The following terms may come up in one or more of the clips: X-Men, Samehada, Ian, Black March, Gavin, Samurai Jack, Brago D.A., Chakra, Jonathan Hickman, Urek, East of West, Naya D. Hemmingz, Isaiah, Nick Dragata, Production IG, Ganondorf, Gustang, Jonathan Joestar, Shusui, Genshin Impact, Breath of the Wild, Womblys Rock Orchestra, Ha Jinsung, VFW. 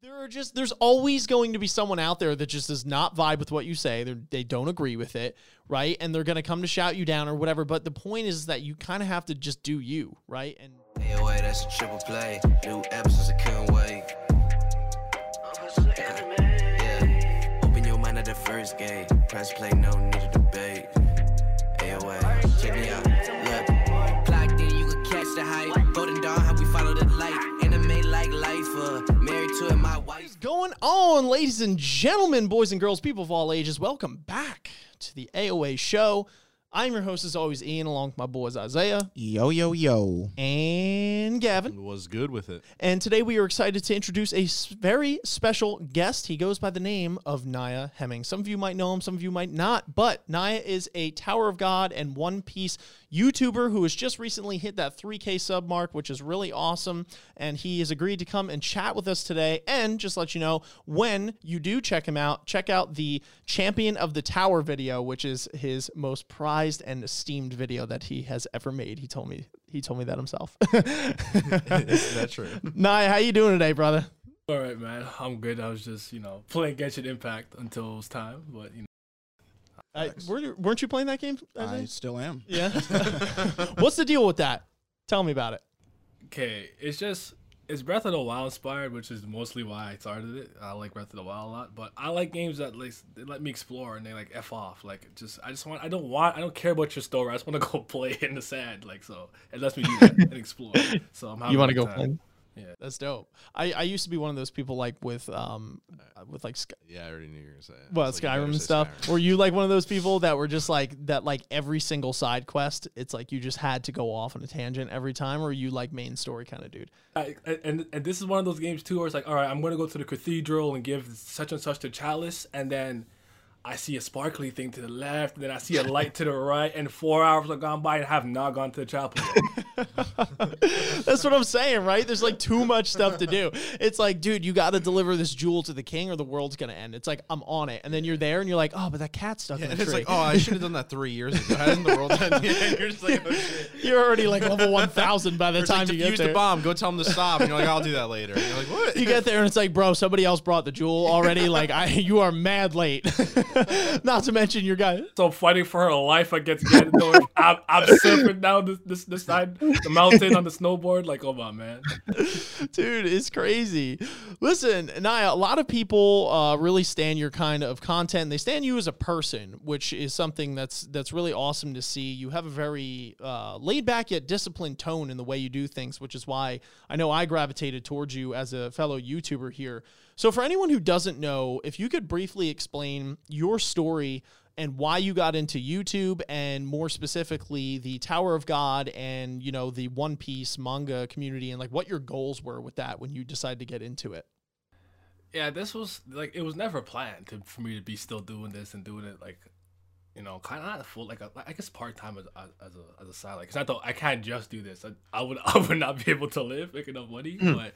There's always going to be someone out there that just does not vibe with what you say. They don't agree with it, right? And they're going to come to shout you down or whatever. But the point is that you kind of have to just do you, right? And AOA, that's a triple play. New episodes, I can't wait. Yeah. Open your mind at the first gate. Press play, no need to debate. AOA, check me out. Look, plugged in, you can catch the hype. Golden Dawn, how we follow the light. Anime like life, married to my wife. What is going on, ladies and gentlemen, boys and girls, people of all ages? Welcome back to the AOA show. I'm your host, as always, Ian, along with my boys, Isaiah. Yo, yo, yo. And Gavin. Was good with it. And today we are excited to introduce a very special guest. He goes by the name of Naya Hemmingz. Some of you might know him, some of you might not. But Naya is a Tower of God and One Piece YouTuber who has just recently hit that 3K sub mark, which is really awesome. And he has agreed to come and chat with us today. And just let you know, when you do check him out, check out the Champion of the Tower video, which is his most prized and esteemed video that he has ever made. He told me that himself. Is that true? Naya, how you doing today, brother? All right, man. I'm good. I was just, playing Genshin Impact until it was time, but weren't you playing that game? I still am. Yeah. What's the deal with that? Tell me about it. Okay, it's Breath of the Wild inspired, which is mostly why I started it. I like Breath of the Wild a lot, but I like games that they let me explore and they f off. I don't care about your story. I just want to go play in the sand. So it lets me do that and explore. So I'm having you want to go play. Yeah, that's dope. I used to be one of those people with Sky. Yeah, I already knew you were gonna say that. Well, Skyrim and stuff. Skyrim. Were you one of those people that were just like every single side quest, it's like you just had to go off on a tangent every time, or are you main story kind of dude? And this is one of those games too, where it's all right, I'm gonna go to the cathedral and give such and such to Chalice, and then I see a sparkly thing to the left, and then I see a light to the right, and 4 hours have gone by and I have not gone to the chapel yet. That's what I'm saying, right? There's too much stuff to do. It's dude, you got to deliver this jewel to the king or the world's going to end. It's I'm on it. And then you're there and you're oh, but that cat's stuck in the tree. It's oh, I should have done that 3 years ago. I didn't the world end. And you're just oh, shit. You're already level 1,000 by the time you get there. Defuse the bomb. Go tell them to stop. And you're I'll do that later. And you're what? You get there and it's bro, somebody else brought the jewel already. You are mad late. Not to mention your guy. So fighting for her life against Ganondorf. I'm surfing down this side, the mountain on the snowboard. Oh my man, dude, it's crazy. Listen, Naya, a lot of people really stand your kind of content. They stand you as a person, which is something that's really awesome to see. You have a very laid back yet disciplined tone in the way you do things, which is why I know I gravitated towards you as a fellow YouTuber here. So for anyone who doesn't know, if you could briefly explain your story and why you got into YouTube and more specifically the Tower of God and, the One Piece manga community and what your goals were with that when you decided to get into it. Yeah, this was it was never planned for me to be still doing this and doing it kind of not full, I guess part-time as a side. I thought I can't just do this. I would not be able to live, making enough money. But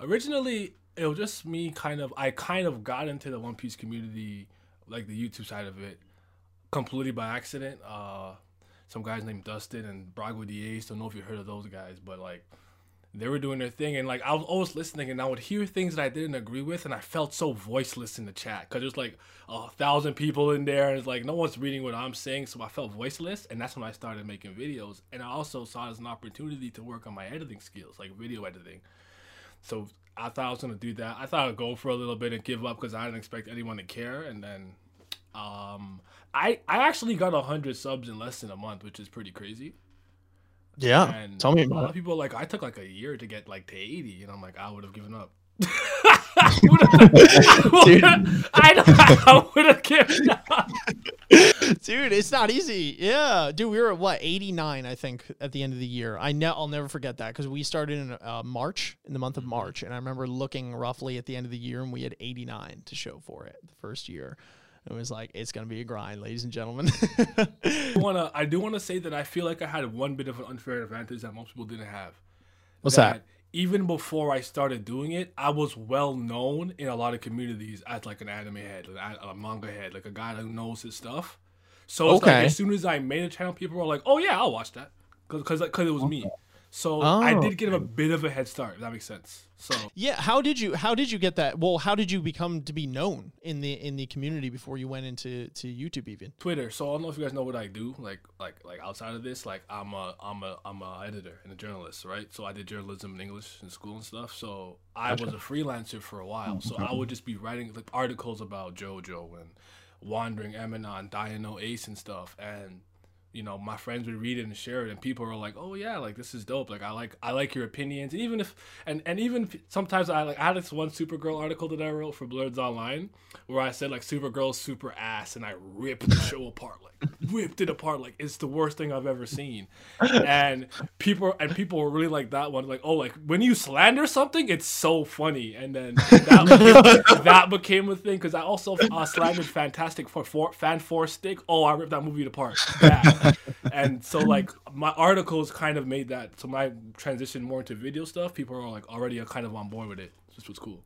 originally, it was just me I got into the One Piece community, the YouTube side of it, completely by accident. Some guys named Dustin and Brago D.A. Don't know if you heard of those guys, but they were doing their thing, and I was always listening, and I would hear things that I didn't agree with, and I felt so voiceless in the chat because there's 1,000 people in there, and it's no one's reading what I'm saying, so I felt voiceless, and that's when I started making videos. And I also saw it as an opportunity to work on my editing skills, video editing. So I thought I was gonna do that. I thought I'd go for a little bit and give up because I didn't expect anyone to care. And then I actually got 100 subs in less than a month, which is pretty crazy. Yeah, and tell me about it. A lot of people I took a year to get to 80, and I'm I would have given up. I would have given up. Dude, it's not easy. Yeah, dude, we were at what 89, I think, at the end of the year. I'll never forget that because we started in March, in the month of March, and I remember looking roughly at the end of the year, and we had 89 to show for it the first year. It was it's going to be a grind, ladies and gentlemen. I do want to say that I feel I had one bit of an unfair advantage that most people didn't have. What's that? Even before I started doing it, I was well known in a lot of communities as an anime head, a manga head, a guy that knows his stuff. So it's as soon as I made a channel, people were oh yeah, I'll watch that because it was me. So I did get him a bit of a head start, if that makes sense. So yeah, how did you get that? Well, how did you become to be known in the community before you went into YouTube even? Twitter. So I don't know if you guys know what I do. Like outside of this, like I'm a editor and a journalist, right? So I did journalism and English in school and stuff. So I was a freelancer for a while. So I would just be writing like articles about JoJo and Wandering Eminon, Dino Ace and stuff, and you know, my friends would read it and share it, and people were like, "Oh yeah, like this is dope. Like I like your opinions." And even sometimes I had this one Supergirl article that I wrote for Blurred's Online where I said like Supergirl's super ass, and I ripped the show apart, like ripped it apart, like it's the worst thing I've ever seen. And people were really like that one, like, "Oh, like when you slander something, it's so funny." And then that became a thing because I also slandered Fantastic Four Stick. Oh, I ripped that movie apart. Bad. And so like my articles kind of made that, so my transition more into video stuff, people are like already kind of on board with it. This was cool.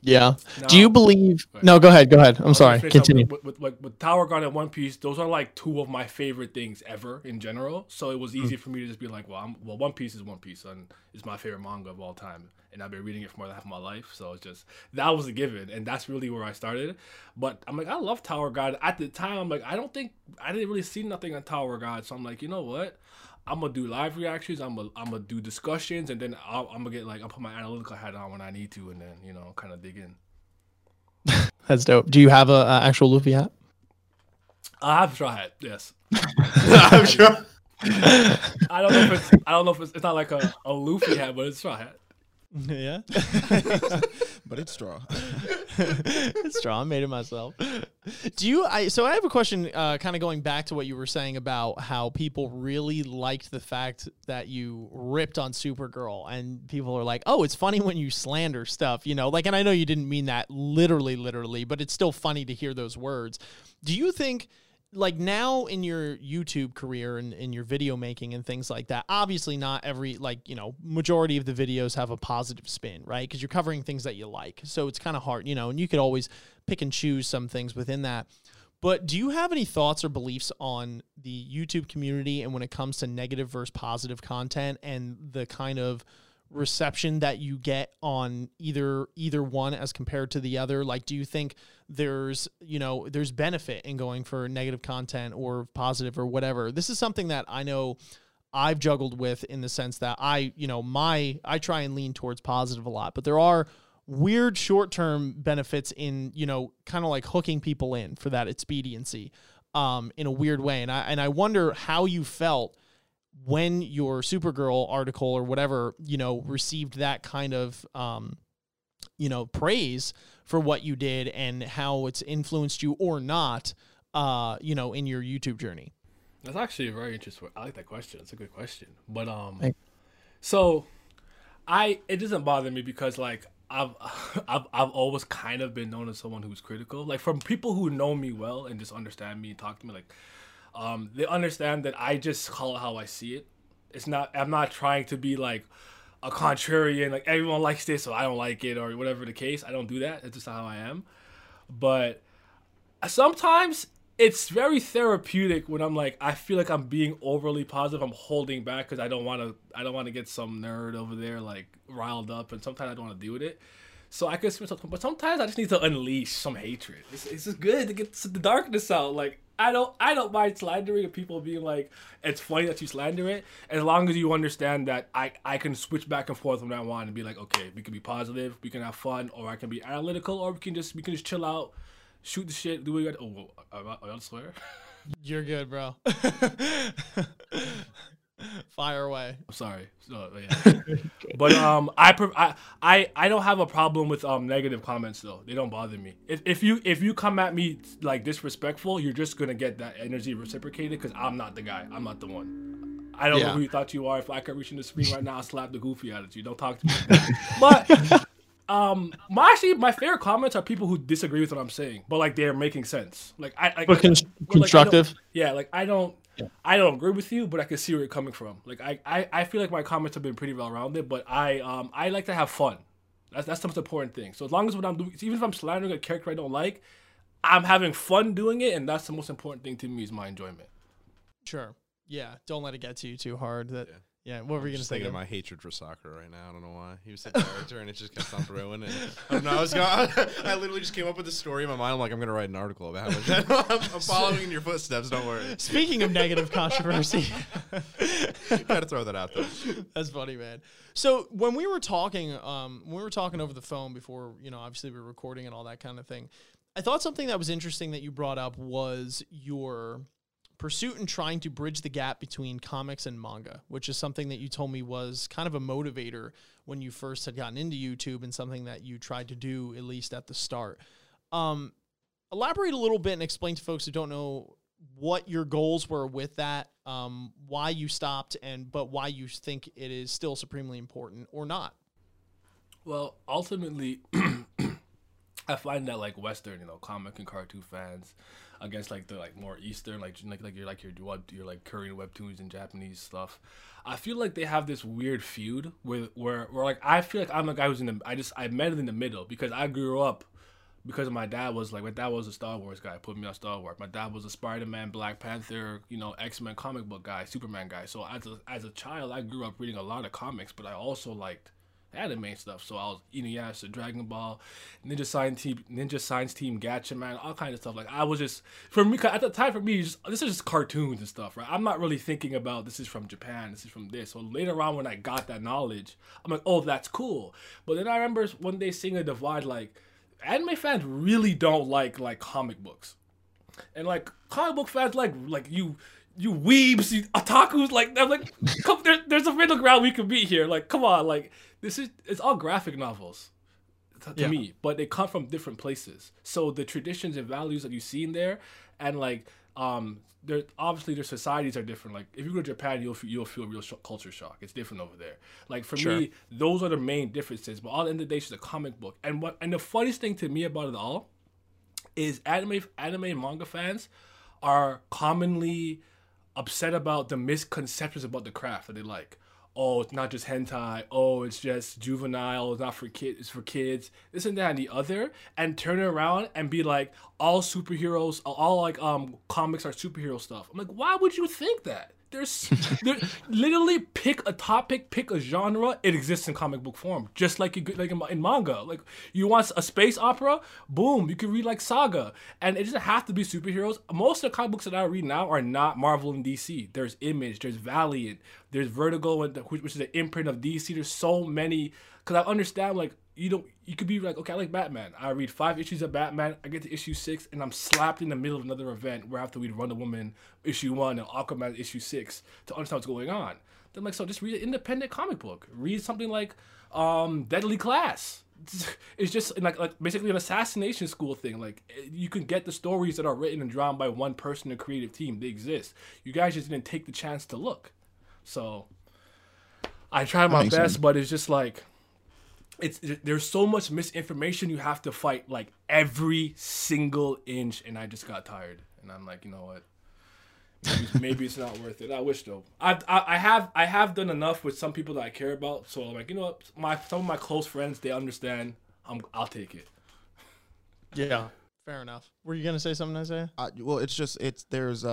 Yeah. Now, do you believe no, go ahead, I'm sorry, continue. With Tower of God and One Piece, those are like two of my favorite things ever in general, so it was easy for me to just be like, well One Piece is One Piece and it's my favorite manga of all time, and I've been reading it for more than half of my life, so it's just, that was a given, and that's really where I started. But I'm like, I love Tower of God. At the time, I'm like, I didn't really see nothing on Tower of God, so I'm like, you know what? I'm gonna do live reactions. I'm gonna do discussions, and then I'm gonna get like, I'll put my analytical hat on when I need to, and then you know, kind of dig in. That's dope. Do you have a actual Luffy hat? I have a straw hat. Yes. I'm sure. I don't know if it's not like a Luffy hat, but it's a straw hat. Yeah. But it's straw. It's straw. I made it myself. So I have a question, kind of going back to what you were saying about how people really liked the fact that you ripped on Supergirl, and people are like, "Oh, it's funny when you slander stuff," you know, like, and I know you didn't mean that literally, but it's still funny to hear those words. Do you think, like, now in your YouTube career and in your video making and things like that, obviously not every, like, you know, majority of the videos have a positive spin, right? Because you're covering things that you like. So it's kind of hard, you know, and you could always pick and choose some things within that. But do you have any thoughts or beliefs on the YouTube community and when it comes to negative versus positive content and the kind of reception that you get on either one as compared to the other? Like, do you think there's benefit in going for negative content or positive or whatever? This is something that I know I've juggled with, in the sense that I try and lean towards positive a lot, but there are weird short-term benefits in, you know, kind of like hooking people in for that expediency in a weird way. And I wonder how you felt when your Supergirl article or whatever, you know, received that kind of, you know, praise for what you did and how it's influenced you or not, you know, in your YouTube journey. That's actually very interesting. I like that question. It's a good question. But, so it doesn't bother me because, like, I've always kind of been known as someone who's critical, like, from people who know me well and just understand me and talk to me, like, they understand that I just call it how I see it. It's not, I'm not trying to be like a contrarian, like everyone likes this, so I don't like it, or whatever the case. I don't do that. It's just how I am. But sometimes it's very therapeutic when I'm like, I feel like I'm being overly positive. I'm holding back because I don't want to get some nerd over there like riled up, and sometimes I don't want to deal with it. So I could switch up, but sometimes I just need to unleash some hatred. It's just good to get the darkness out. Like, I don't mind slandering, and people being like, it's funny that you slander it, as long as you understand that I can switch back and forth when I want and be like, okay, we can be positive, we can have fun, or I can be analytical, or we can just chill out, shoot the shit, do what you got. Oh, I'll swear. You're good, bro. Fire away. I'm sorry. So, yeah. But I don't have a problem with negative comments though. They don't bother me. If you come at me like disrespectful, you're just gonna get that energy reciprocated because I'm not the guy. I'm not the one. I don't know who you thought you are. If I could reach in the screen right now, I'll slap the goofy out of you. Don't talk to me. But my favorite comments are people who disagree with what I'm saying, but like they're making sense. Like constructive. I don't agree with you, but I can see where you're coming from. Like I feel like my comments have been pretty well rounded, but I like to have fun. That's the most important thing. So as long as what I'm doing, even if I'm slandering a character I don't like, I'm having fun doing it, and that's the most important thing to me, is my enjoyment. Sure. Yeah. Don't let it get to you too hard. That. Yeah. Yeah, what were you going to say? I'm thinking of my hatred for soccer right now. I don't know why. He was the character, and it just kept on throwing it. I literally just came up with a story in my mind. I'm like, I'm going to write an article about it. I'm following in your footsteps. Don't worry. Speaking of negative controversy. Got to throw that out there. That's funny, man. So when we were talking, over the phone before, you know, obviously we were recording and all that kind of thing, I thought something that was interesting that you brought up was your pursuit in trying to bridge the gap between comics and manga, which is something that you told me was kind of a motivator when you first had gotten into YouTube and something that you tried to do, at least at the start. Elaborate a little bit and explain to folks who don't know what your goals were with that, why you stopped, but why you think it is still supremely important or not. Well, ultimately, I find that like Western, you know, comic and cartoon fans against like the more Eastern, like your Korean webtoons and Japanese stuff. I feel like they have this weird feud where like I feel like I'm the guy who's I met it in the middle, because I grew up because my dad was like, my dad was a Star Wars guy, put me on Star Wars. My dad was a Spider-Man, Black Panther, you know, X-Men comic book guy, Superman guy. So as a child, I grew up reading a lot of comics, but I also liked anime stuff. So I was Inuyasha, Dragon Ball, Ninja Science Team, Gatchaman, all kinds of stuff. Like I was just, for me, at the time, for me, this is just cartoons and stuff, right? I'm not really thinking about this is from Japan, this is from this. So later on, when I got that knowledge, I'm like, oh, that's cool. But then I remember one day seeing a divide, like anime fans really don't like comic books, and like comic book fans like you weebs, you otakus, like I'm like, come, there's a middle ground we could meet here. Like, come on, like it's all graphic novels to me, but they come from different places. So the traditions and values that you see in there, and like there obviously their societies are different. Like if you go to Japan, you'll feel real culture shock. It's different over there. Like for me, those are the main differences. But all the end of the day, it's a comic book. And the funniest thing to me about it all is anime and manga fans are commonly upset about the misconceptions about the craft that they like. Oh, it's not just hentai. Oh, it's just juvenile. It's not for kids. It's for kids. This and that and the other. And turn around and be like, all superheroes, all like comics are superhero stuff. I'm like, why would you think that? There's literally pick a topic, pick a genre. It exists in comic book form, just like in manga. Like you want a space opera, boom, you can read like Saga, and it doesn't have to be superheroes. Most of the comic books that I read now are not Marvel and DC. There's Image, there's Valiant, there's Vertigo, which is an imprint of DC. There's so many, because I understand like. You could be like, okay, I like Batman. I read 5 issues of Batman. I get to issue 6, and I'm slapped in the middle of another event where I have to read Wonder Woman issue 1 and Aquaman issue 6 to understand what's going on. Then I'm like, so just read an independent comic book. Read something like Deadly Class. It's just like basically an assassination school thing. Like you can get the stories that are written and drawn by one person, a creative team. They exist. You guys just didn't take the chance to look. So I tried my best, but it's just like. There's so much misinformation. You have to fight like every single inch, and I just got tired, and I'm like, you know what, maybe it's not worth it. I wish though. I have done enough with some people that I care about, so I'm like, you know what, some of my close friends, they understand. I'll take it. Yeah, fair enough. Were you gonna say something, Isaiah? Well, there's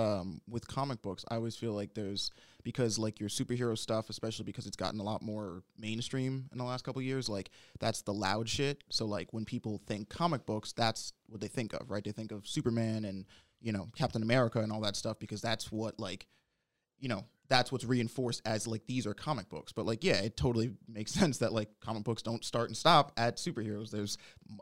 with comic books, I always feel like there's. Because like your superhero stuff, especially because it's gotten a lot more mainstream in the last couple of years, like that's the loud shit. So like when people think comic books, that's what they think of, right? They think of Superman and, you know, Captain America and all that stuff, because that's what like, you know, that's what's reinforced as like these are comic books. But like, yeah, it totally makes sense that like comic books don't start and stop at superheroes. There's,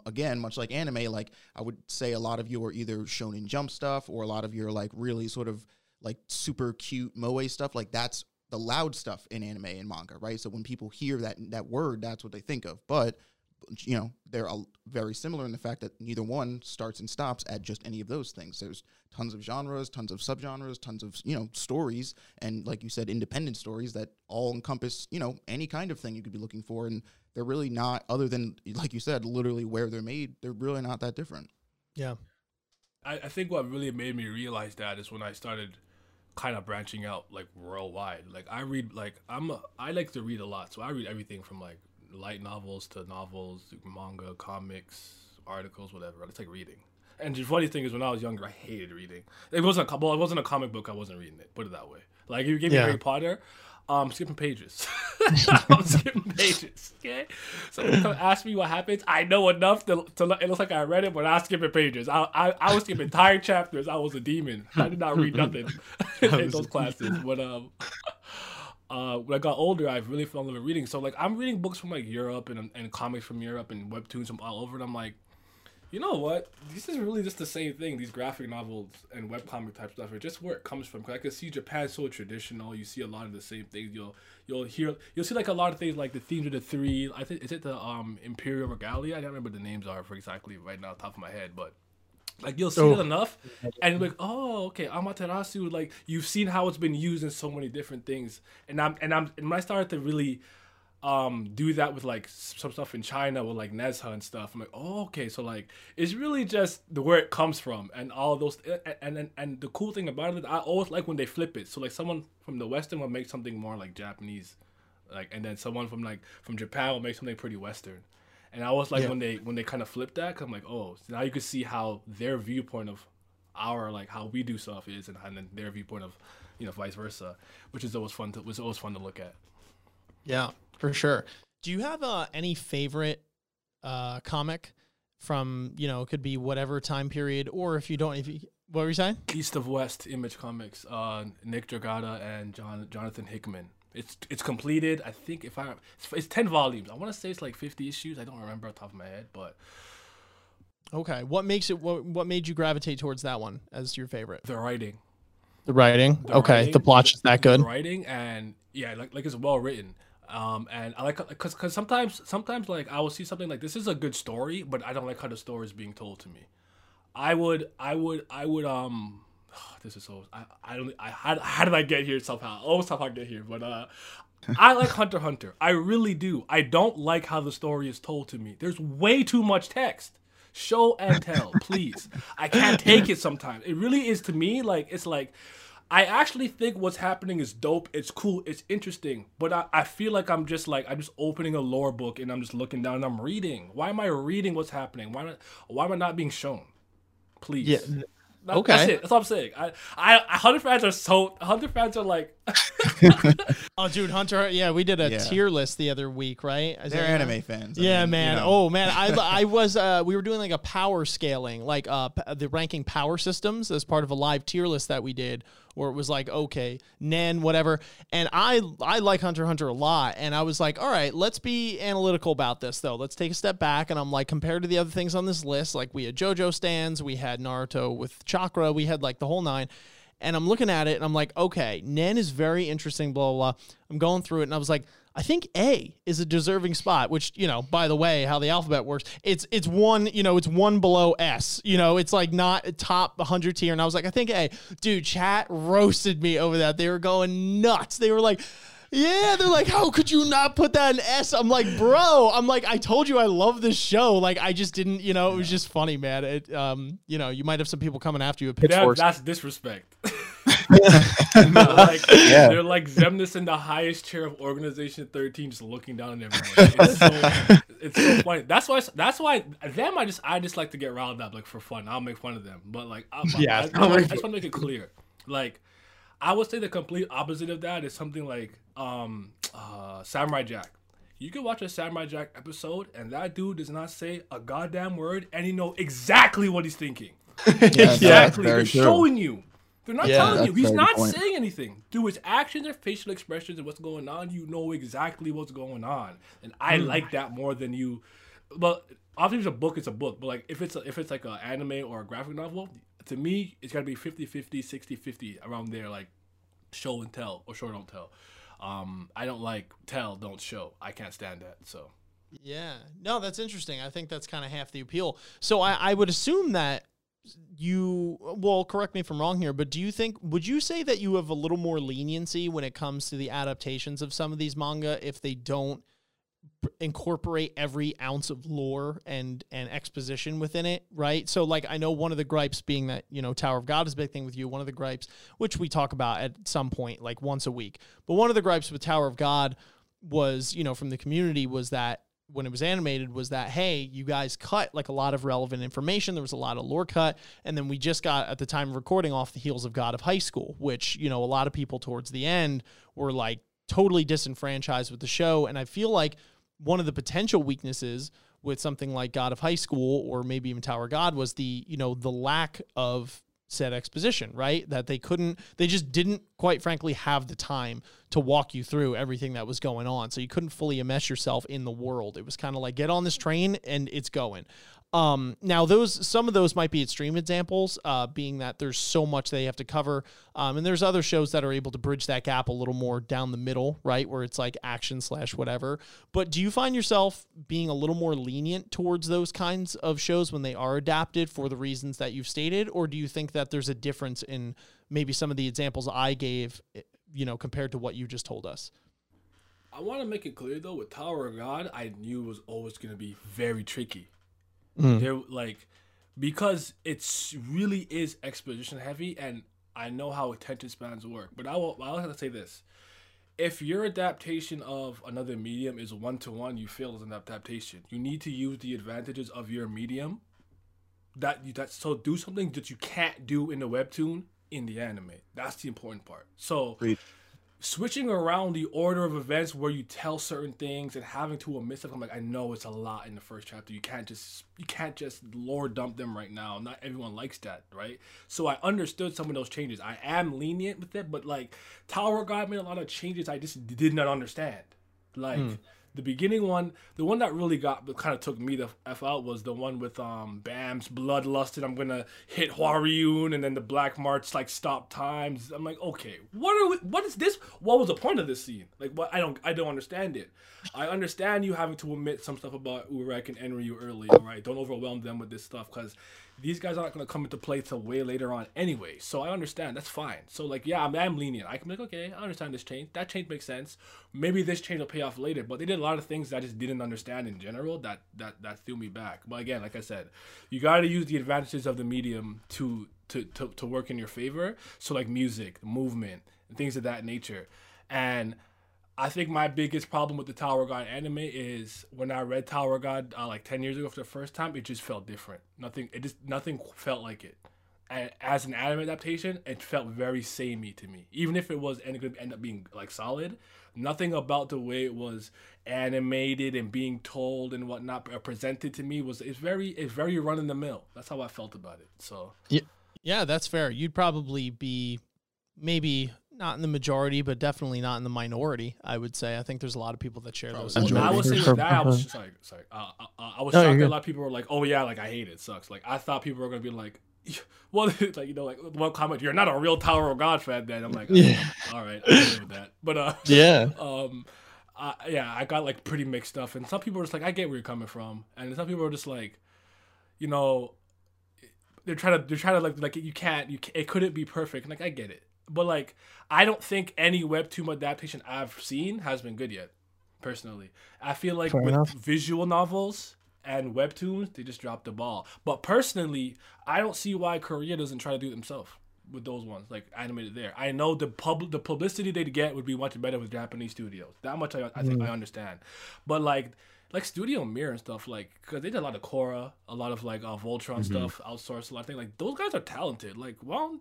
again, much like anime, like I would say a lot of you are either Shonen Jump stuff or a lot of your like really sort of like super cute moe stuff, like that's the loud stuff in anime and manga, right? So when people hear that word, that's what they think of. But, you know, they're all very similar in the fact that neither one starts and stops at just any of those things. There's tons of genres, tons of subgenres, tons of, you know, stories, and like you said, independent stories that all encompass, you know, any kind of thing you could be looking for, and they're really not, other than, like you said, literally where they're made, they're really not that different. Yeah. I think what really made me realize that is when I started kind of branching out like worldwide. Like I read, like I like to read a lot, so I read everything from like light novels to novels, manga, comics, articles, whatever. I just like reading. And the funny thing is, when I was younger, I hated reading. It wasn't a comic book, I wasn't reading it. Put it that way. Like if you gave me Harry Potter, Skipping pages. I'm skipping pages. Okay, so come ask me what happens. I know enough to it looks like I read it, but I'm skipping pages. I was skipping entire chapters. I was a demon. I did not read nothing in those classes. But when I got older, I really fell in love with reading. So like I'm reading books from like Europe and comics from Europe and webtoons from all over, and I'm like, you know what? This is really just the same thing. These graphic novels and webcomic type stuff are just where it comes from. Cause I can see Japan's so traditional. You see a lot of the same things. You'll see like a lot of things like the themes of the three. I think is it the Imperial Regalia? I don't remember what the names are for exactly right now, top of my head, but like you'll see it enough, and you're like, oh, okay, Amaterasu. Like you've seen how it's been used in so many different things, and when I started to really do that with like some stuff in China with like Nezha and stuff, I'm like, oh, okay, so like it's really just where it comes from and all those and the cool thing about it, I always like when they flip it. So like someone from the Western will make something more like Japanese, like, and then someone from Japan will make something pretty Western, and I always like when they kind of flip that, cause I'm like, oh, so now you can see how their viewpoint of our like how we do stuff is, and then their viewpoint of, you know, vice versa, which is always fun to look at. Yeah, for sure. Do you have any favorite comic from, you know, it could be whatever time period, or if you don't, what were you saying? East of West Image Comics, Nick Dragata and Jonathan Hickman. It's completed. I think it's 10 volumes. I want to say it's like 50 issues. I don't remember off the top of my head, but. Okay, what made you gravitate towards that one as your favorite? The writing. The writing. The plot's just that good. The writing and yeah, like it's well written. And I like because sometimes like I will see something like this is a good story, but I don't like how the story is being told to me. How did I get here somehow? Somehow I get here, but I like Hunter x Hunter. I really do. I don't like how the story is told to me. There's way too much text. Show and tell, please. I can't take it sometimes. It really is to me like it's like I actually think what's happening is dope. It's cool. It's interesting. But I feel like I'm just opening a lore book and I'm just looking down and I'm reading. Why am I reading what's happening? Why am I not being shown? Please. Yeah. Okay. That's it. That's all I'm saying. Hunter fans are like. Oh, dude, Hunter. Yeah, we did a tier list the other week, right? They're anime fans. Yeah, man. You know. Oh, man. I was. We were doing like a power scaling, like the ranking power systems as part of a live tier list that we did. Where it was like, okay, Nen, whatever. And I like Hunter x Hunter a lot. And I was like, all right, let's be analytical about this, though. Let's take a step back. And I'm like, compared to the other things on this list, like we had JoJo stands, we had Naruto with Chakra, we had like the whole nine. And I'm looking at it, and I'm like, okay, Nen is very interesting, blah, blah, blah. I'm going through it, and I was like, I think A is a deserving spot, which, you know, by the way, how the alphabet works, it's one, you know, it's one below S, you know, it's like not a top 100 tier. And I was like, I think A. Dude, chat roasted me over that. They were going nuts. They were like, yeah, they're like, how could you not put that in S? I'm like, bro, I told you I love this show. Like, I just didn't, you know, it was just funny, man. It, you know, you might have some people coming after you with pitchforks. That's disrespect. They're like Zemnis in the highest chair of Organization 13, just looking down at everyone. It's so funny. That's why them I just like to get riled up like for fun. I'll make fun of them, but like I just want to make it clear. Like I would say the complete opposite of that is something like Samurai Jack. You can watch a Samurai Jack episode, and that dude does not say a goddamn word, and he knows exactly what he's thinking. Exactly, they're showing you. They're not telling you. He's not saying anything. Through his actions or facial expressions and what's going on, you know exactly what's going on. And I like that more than you. But obviously, it's a book. But like, if it's like an anime or a graphic novel, to me, it's got to be 50-50, 60-50 around there, like show and tell or show and don't tell. I don't like tell, don't show. I can't stand that, so. Yeah. No, that's interesting. I think that's kind of half the appeal. So I would assume that correct me if I'm wrong here, but would you say that you have a little more leniency when it comes to the adaptations of some of these manga if they don't incorporate every ounce of lore and exposition within it, right? So like, I know one of the gripes being that, you know, Tower of God is a big thing with you. One of the gripes, which we talk about at some point, like once a week, but one of the gripes with Tower of God was, you know, from the community was that, when it was animated, was that, hey, you guys cut like a lot of relevant information. There was a lot of lore cut. And then we just got, at the time of recording, off the heels of God of High School, which, you know, a lot of people towards the end were like, totally disenfranchised with the show. And I feel like one of the potential weaknesses with something like God of High School or maybe even Tower of God was the, you know, the lack of said exposition, right? That they couldn't, they just didn't quite frankly have the time to walk you through everything that was going on. So you couldn't fully immerse yourself in the world. It was kind of like, get on this train and it's going. Now those, some of those might be extreme examples, being that there's so much they have to cover. And there's other shows that are able to bridge that gap a little more down the middle, right? Where it's like action slash whatever. But do you find yourself being a little more lenient towards those kinds of shows when they are adapted for the reasons that you've stated? Or do you think that there's a difference in maybe some of the examples I gave, you know, compared to what you just told us? I want to make it clear though, with Tower of God, I knew it was always going to be very tricky. They're like, because it's really is exposition heavy, and I know how attention spans work. But I will have to say this: if your adaptation of another medium is 1-to-1, you fail as an adaptation. You need to use the advantages of your medium. So do something that you can't do in the webtoon in the anime. That's the important part. So. Great. Switching around the order of events where you tell certain things and having to omit stuff, I'm like, I know it's a lot in the first chapter. You can't just lore dump them right now. Not everyone likes that, right? So I understood some of those changes. I am lenient with it, but like Tower of God made a lot of changes I just did not understand. Like the beginning one, the one that really got, that kind of took me the F out was the one with Bam's bloodlust and I'm going to hit Hwariyun and then the Black March, like, stop times. I'm like, okay, what is this? What was the point of this scene? Like, what? I don't understand it. I understand you having to omit some stuff about Urek and Enryu early, all right? Don't overwhelm them with this stuff because these guys aren't going to come into play till way later on anyway. So I understand. That's fine. So, like, yeah, I'm lenient. I can be like, okay, I understand this change. That change makes sense. Maybe this change will pay off later, but they did a lot of things that I just didn't understand in general that threw me back. But again, like I said, you got to use the advantages of the medium to work in your favor. So like music, movement, and things of that nature. And I think my biggest problem with the Tower of God anime is when I read Tower of God like 10 years ago for the first time, it just felt different. Nothing felt like it. And as an anime adaptation, it felt very samey to me. Even if it was end up being like solid, nothing about the way it was animated and being told and whatnot presented to me was it's very run in the mill. That's how I felt about it. So yeah, that's fair. You'd probably be maybe not in the majority, but definitely not in the minority. I would say. I think there's a lot of people that share those. I was saying that I was shocked that a lot of people were like, "Oh yeah, like I hate it, sucks." Like I thought people were gonna be like. Well, like, you know, like one comment, you're not a real Tower of God fan, then. I'm like, oh, yeah. All right, I'll live with that. But yeah, I got like pretty mixed stuff, and some people were just like, I get where you're coming from, and some people are just like, you know, they're trying to like you can't, it couldn't be perfect, and like I get it, but like I don't think any webtoon adaptation I've seen has been good yet. Personally, I feel like visual novels. And webtoons, they just dropped the ball. But personally, I don't see why Korea doesn't try to do it themselves with those ones, like animated there. I know the publicity they'd get would be much better with Japanese studios. That much I think I understand. But like Studio Mirror and stuff, like because they did a lot of Korra, a lot of like Voltron stuff, outsourced a lot of things. Like those guys are talented. Like well,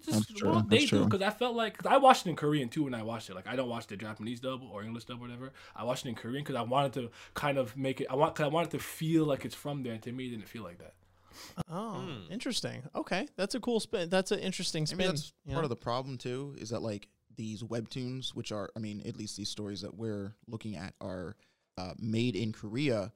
they do because I felt like cause I watched it in Korean too when I watched it. Like I don't watch the Japanese dub or English dub or whatever. I watched it in Korean because I wanted to kind of make it. I wanted to feel like it's from there. And to me, it didn't feel like that. Oh, interesting. Okay, that's a cool spin. That's an interesting spin. I mean, that's part of the problem too is that like these webtoons, which are, I mean, at least these stories that we're looking at are. Made in Korea,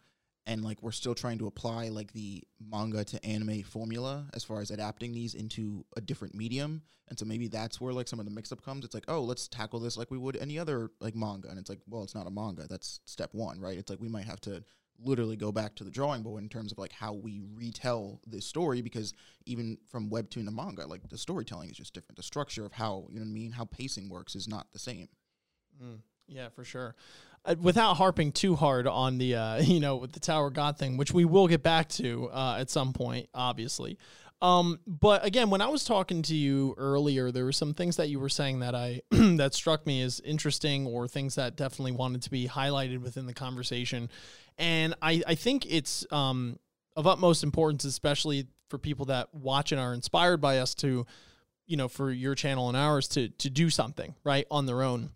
and like we're still trying to apply like the manga to anime formula as far as adapting these into a different medium, and so maybe that's where like some of the mix-up comes. It's like, oh, let's tackle this like we would any other like manga, and it's like, well, it's not a manga. That's step one, right? It's like we might have to literally go back to the drawing board in terms of like how we retell this story, because even from webtoon to manga, like the storytelling is just different. The structure of how, you know what I mean, how pacing works is not the same. Yeah, for sure. Without harping too hard on the, you know, with the Tower of God thing, which we will get back to at some point, obviously. But again, when I was talking to you earlier, there were some things that you were saying that that struck me as interesting, or things that definitely wanted to be highlighted within the conversation. And I think it's of utmost importance, especially for people that watch and are inspired by us to, you know, for your channel and ours to do something right on their own.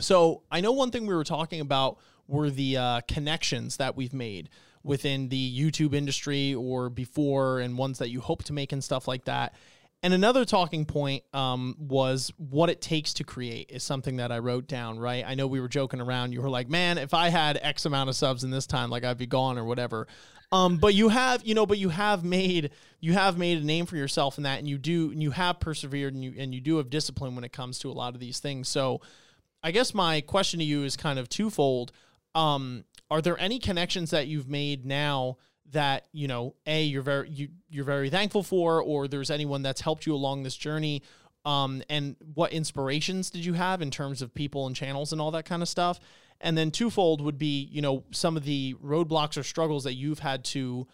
So I know one thing we were talking about were the connections that we've made within the YouTube industry or before, and ones that you hope to make and stuff like that. And another talking point was what it takes to create is something that I wrote down, right? I know we were joking around. You were like, man, if I had X amount of subs in this time, like I'd be gone or whatever. But you have, you know, but you have made a name for yourself in that, and you have persevered, and you do have discipline when it comes to a lot of these things. So I guess my question to you is kind of twofold. Are there any connections that you've made now that, you know, A, you're very thankful for, or there's anyone that's helped you along this journey? And what inspirations did you have in terms of people and channels and all that kind of stuff? And then twofold would be, you know, some of the roadblocks or struggles that you've had to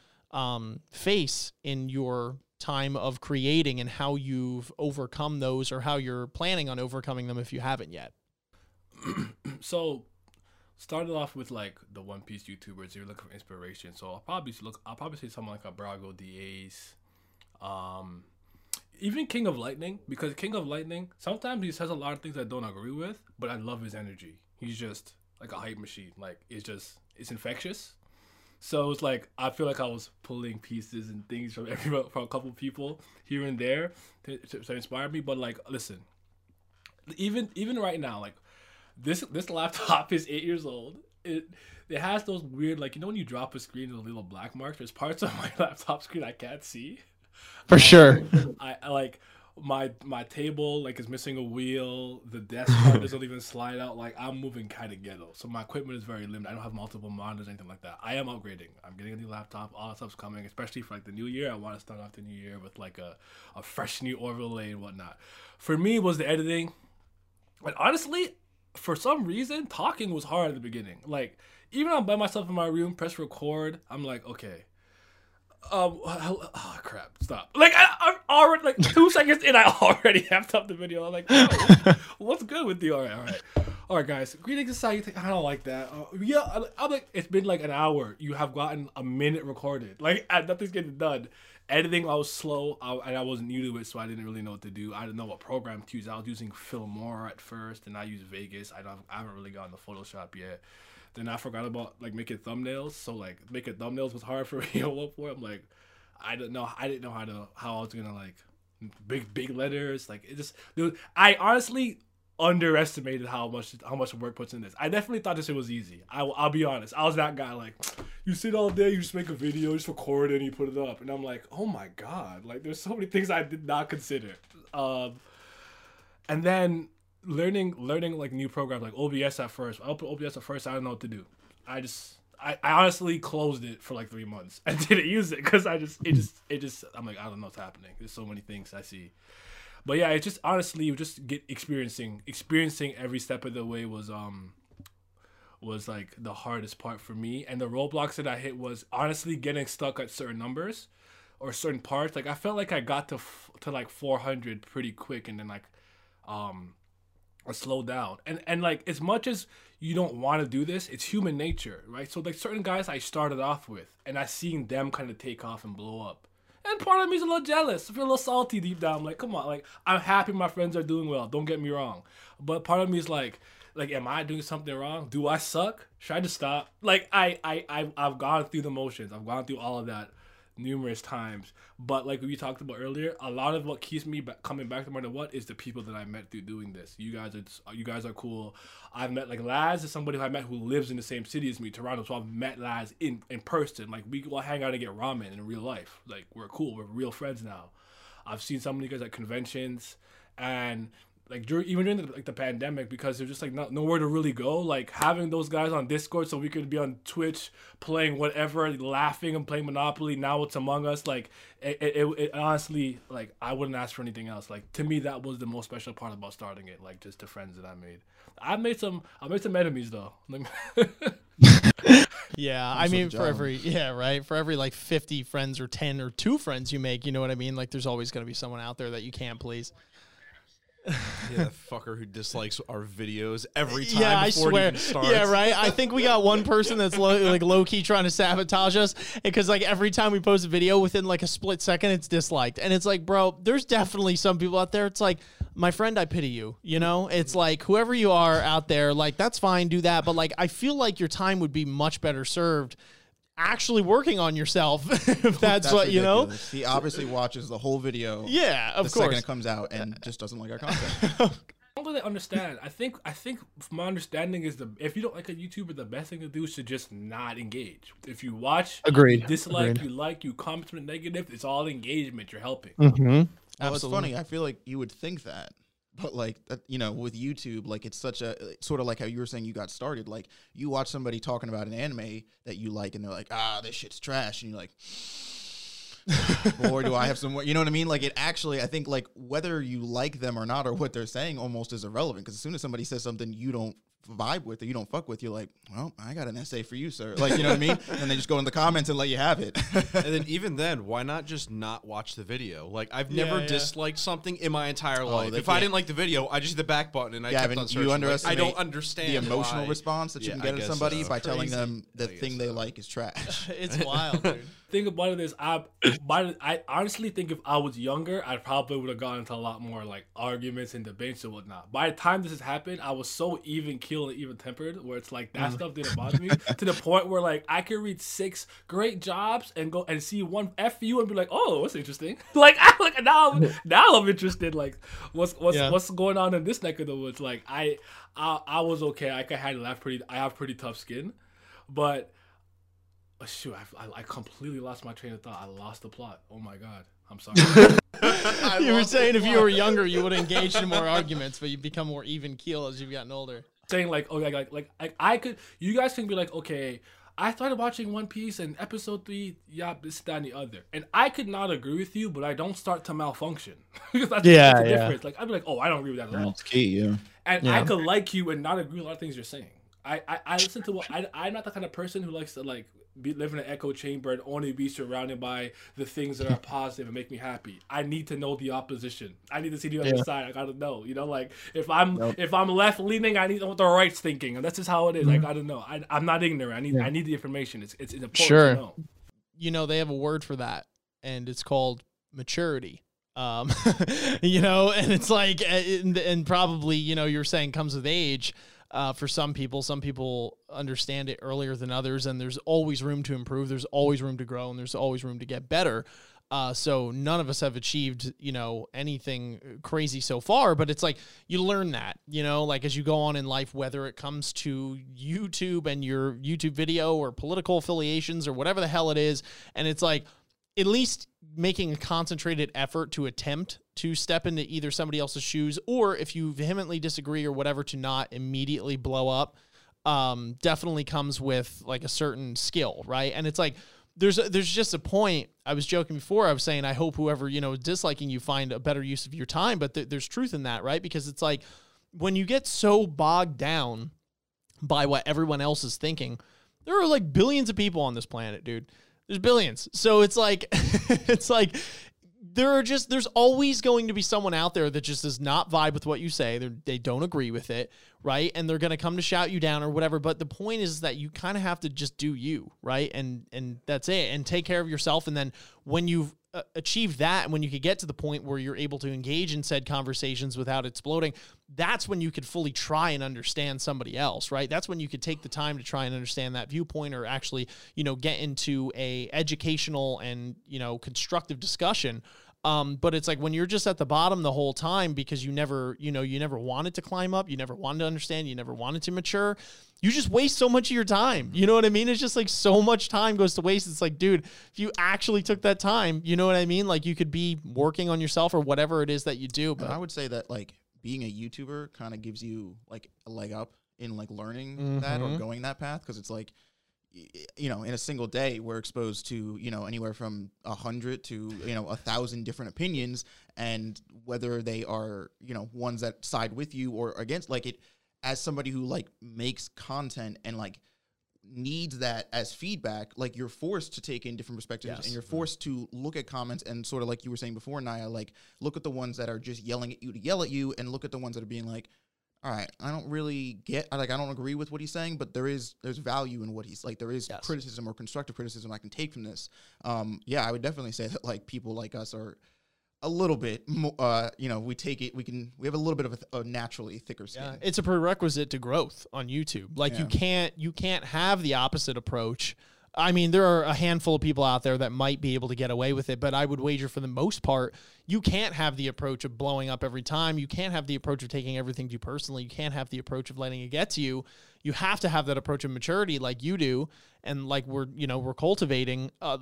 face in your time of creating, and how you've overcome those, or how you're planning on overcoming them if you haven't yet. So, started off with like the One Piece YouTubers, you're looking for inspiration. So I'll probably say someone like a Brago DA's, even King of Lightning, because King of Lightning, sometimes he says a lot of things I don't agree with, but I love his energy. He's just like a hype machine. Like it's infectious. So it's like, I feel like I was pulling pieces and things from a couple people here and there to inspire me. But like, listen, even right now, like, This laptop is 8 years old. It has those weird, like, you know when you drop a screen with little black marks? There's parts of my laptop screen I can't see. For sure. I like, my table, like, is missing a wheel. The desk part doesn't even slide out. Like, I'm moving kind of ghetto. So my equipment is very limited. I don't have multiple monitors, anything like that. I am upgrading. I'm getting a new laptop. All that stuff's coming, especially for, like, the new year. I want to start off the new year with, like, a fresh new overlay and whatnot. For me, it was the editing. And honestly, for some reason, talking was hard at the beginning. Like, even I'm by myself in my room, press record, I'm like, okay. Oh, crap, stop. Like, I'm already, like, 2 seconds in, I already amped up the video. I'm like, oh, what's good with you? All right, guys. Greetings and salutations. I don't like that. Yeah, I'm like, it's been like an hour. You have gotten a minute recorded. Like, nothing's getting done. Editing, I was slow, and I wasn't new to it, so I didn't really know what to do. I didn't know what program to use. I was using Filmora at first, and I used Vegas. I haven't really gotten to Photoshop yet. Then I forgot about, like, making thumbnails. So, like, making thumbnails was hard for me at one point. I'm like, I didn't know how I was gonna, like, big letters. Like, it just, dude, I honestly underestimated how much work puts in this. I definitely thought this shit was easy. I'll be honest. I was that guy, like, you sit all day, you just make a video, you just record it, and you put it up. And I'm like, oh my God. Like, there's so many things I did not consider. And then learning like new programs, like OBS at first. I open OBS at first, I don't know what to do. I honestly closed it for like 3 months. I didn't use it because I'm like, I don't know what's happening. There's so many things I see. But yeah, it's just honestly, you just get experiencing every step of the way was like the hardest part for me. And the roadblocks that I hit was honestly getting stuck at certain numbers or certain parts. Like I felt like I got to like 400 pretty quick, and then like I slowed down. And like as much as you don't want to do this, it's human nature, right? So like certain guys I started off with, and I seen them kind of take off and blow up. And part of me is a little jealous. I feel a little salty deep down. I'm like, come on. Like, I'm happy my friends are doing well. Don't get me wrong. But part of me is like, am I doing something wrong? Do I suck? Should I just stop? Like, I've gone through the motions. I've gone through all of that numerous times. But like we talked about earlier, a lot of what keeps me coming back no matter what is the people that I met through doing this. You guys are cool. I've met like Laz is somebody who I met who lives in the same city as me, Toronto. So I've met Laz in person. Like we will hang out and get ramen in real life. Like we're cool. We're real friends now. I've seen some of you guys at conventions, and like even during the, like the pandemic, because there's just like nowhere to really go. Like having those guys on Discord so we could be on Twitch playing whatever, laughing and playing Monopoly. Now it's Among Us. Like it honestly, like I wouldn't ask for anything else. Like to me, that was the most special part about starting it. Like just the friends that I made. I made some enemies though. Yeah, I mean, for every like 50 friends or 10 or 2 friends you make, you know what I mean? Like there's always gonna be someone out there that you can't please. Yeah, that fucker who dislikes our videos every time. Yeah, I swear. It even starts. Yeah, right. I think we got one person that's low key trying to sabotage us, because like every time we post a video, within like a split second, it's disliked, and it's like, bro, there's definitely some people out there. It's like, my friend, I pity you, you know? It's like, whoever you are out there, like, that's fine, do that. But, like, I feel like your time would be much better served actually working on yourself, if that's what, you know? He obviously watches the whole video. Yeah, of course. The second it comes out and just doesn't like our content. I don't really understand. I think my understanding is if you don't like a YouTuber, the best thing to do is to just not engage. If you watch, agreed, dislike, agreed, you like, you comment from the negative, it's all engagement. You're helping. Mm-hmm. Well, it's funny. I feel like you would think that, but like, you know, with YouTube, like it's such a, sort of like how you were saying you got started. Like you watch somebody talking about an anime that you like and they're like, ah, this shit's trash. And you're like... or do I have some, you know what I mean? Like it actually, I think like whether you like them or not, or what they're saying almost is irrelevant. Cause as soon as somebody says something you don't vibe with, or you don't fuck with, you're like, well, I got an essay for you, sir. Like, you know what I mean? And they just go in the comments and let you have it. And then even then, why not just not watch the video? Like I've never disliked something in my entire life. If I didn't like the video, I just hit the back button and I kept on searching. You underestimate I don't understand the emotional response that you can get at somebody by telling them the thing they like is trash. It's wild, dude. Think about it is I honestly think if I was younger, I probably would have gotten into a lot more like arguments and debates and whatnot. By the time this has happened, I was so even keeled and even tempered where it's like that stuff didn't bother me to the point where like I could read 6 great jobs and go and see one F you and be like, oh, that's interesting. Like now I'm interested. Like what's going on in this neck of the woods? Like I was okay. I could handle that. I have pretty tough skin, but. Oh, shoot, I completely lost my train of thought. I lost the plot. Oh, my God. I'm sorry. You were saying if you were younger, you would engage in more arguments, but you become more even keel as you've gotten older. Saying, like, okay, like I could, you guys can be like, okay, I started watching One Piece and episode 3, yeah, this, that, and the other. And I could not agree with you, but I don't start to malfunction. Because that's the difference. Like, I'd be like, oh, I don't agree with that at all. That's key, yeah. And I could like you and not agree with a lot of things you're saying. I listen to what I'm not the kind of person who likes to, like, live in an echo chamber and only be surrounded by the things that are positive and make me happy. I need to know the opposition. I need to see the other side. I gotta know, you know, like if I'm left leaning, I need to know what the right's thinking, and that's just how it is. I gotta know. I'm not ignorant. I need the information. It's important to know. You know, they have a word for that, and it's called maturity. You know, and it's like, and probably, you know, you're saying comes with age. For some people understand it earlier than others, and there's always room to improve. There's always room to grow, and there's always room to get better. So none of us have achieved, you know, anything crazy so far, but it's like you learn that, you know, like as you go on in life, whether it comes to YouTube and your YouTube video or political affiliations or whatever the hell it is. And it's like, at least making a concentrated effort to attempt to step into either somebody else's shoes, or if you vehemently disagree or whatever, to not immediately blow up, definitely comes with like a certain skill, right? And it's like, there's just a point. I was joking before. I was saying, I hope whoever, you know, disliking you find a better use of your time, but there's truth in that, right? Because it's like, when you get so bogged down by what everyone else is thinking, there are like billions of people on this planet, dude. There's billions. So it's like, it's like there's always going to be someone out there that just does not vibe with what you say. They don't agree with it, right? And they're going to come to shout you down or whatever. But the point is that you kind of have to just do you, right? And that's it. And take care of yourself. And then when you've achieved that, and when you could get to the point where you're able to engage in said conversations without exploding, that's when you could fully try and understand somebody else, right? That's when you could take the time to try and understand that viewpoint, or actually, you know, get into a educational and, you know, constructive discussion. But it's like when you're just at the bottom the whole time because you never, you know, you never wanted to climb up, you never wanted to understand, you never wanted to mature, you just waste so much of your time. You know what I mean? It's just like so much time goes to waste. It's like, dude, if you actually took that time, you know what I mean? Like you could be working on yourself or whatever it is that you do. But I would say that like being a YouTuber kind of gives you like a leg up in like learning that or going that path. Cause it's like, you know, in a single day, we're exposed to, you know, anywhere from 100 to, you know, 1,000 different opinions, and whether they are, you know, ones that side with you or against, like it, as somebody who like makes content and like needs that as feedback, like you're forced to take in different perspectives, and you're forced to look at comments and sort of like you were saying before, Naya, like look at the ones that are just yelling at you to yell at you, and look at the ones that are being like, all right, I don't really get, like, I don't agree with what he's saying, but there's value in what he's, like, there is criticism or constructive criticism I can take from this. Yeah, I would definitely say that, like, people like us are a little bit more, we take it, we have a little bit of a naturally thicker skin. Yeah, it's a prerequisite to growth on YouTube. Like you can't have the opposite approach. I mean, there are a handful of people out there that might be able to get away with it, but I would wager for the most part, you can't have the approach of blowing up every time. You can't have the approach of taking everything to you personally. You can't have the approach of letting it get to you. You have to have that approach of maturity like you do. And like we're cultivating, or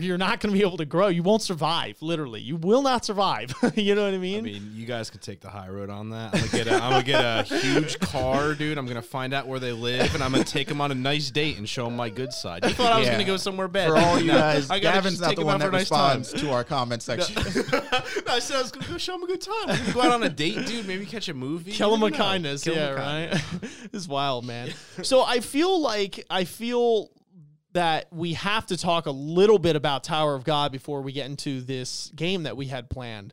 you're not going to be able to grow. You won't survive. Literally. You will not survive. You know what I mean? I mean, you guys could take the high road on that. I'm going to get a huge car, dude. I'm going to find out where they live and I'm going to take them on a nice date and show them my good side. You thought I was going to go somewhere bad. For all you guys, Gavin's not the one that responds to our comment section. No. No, I said I was going to go show him a good time. We're going to go out on a date, dude. Maybe catch a movie. Kill him with kindness. Yeah, right? It's wild, man. So I feel that we have to talk a little bit about Tower of God before we get into this game that we had planned.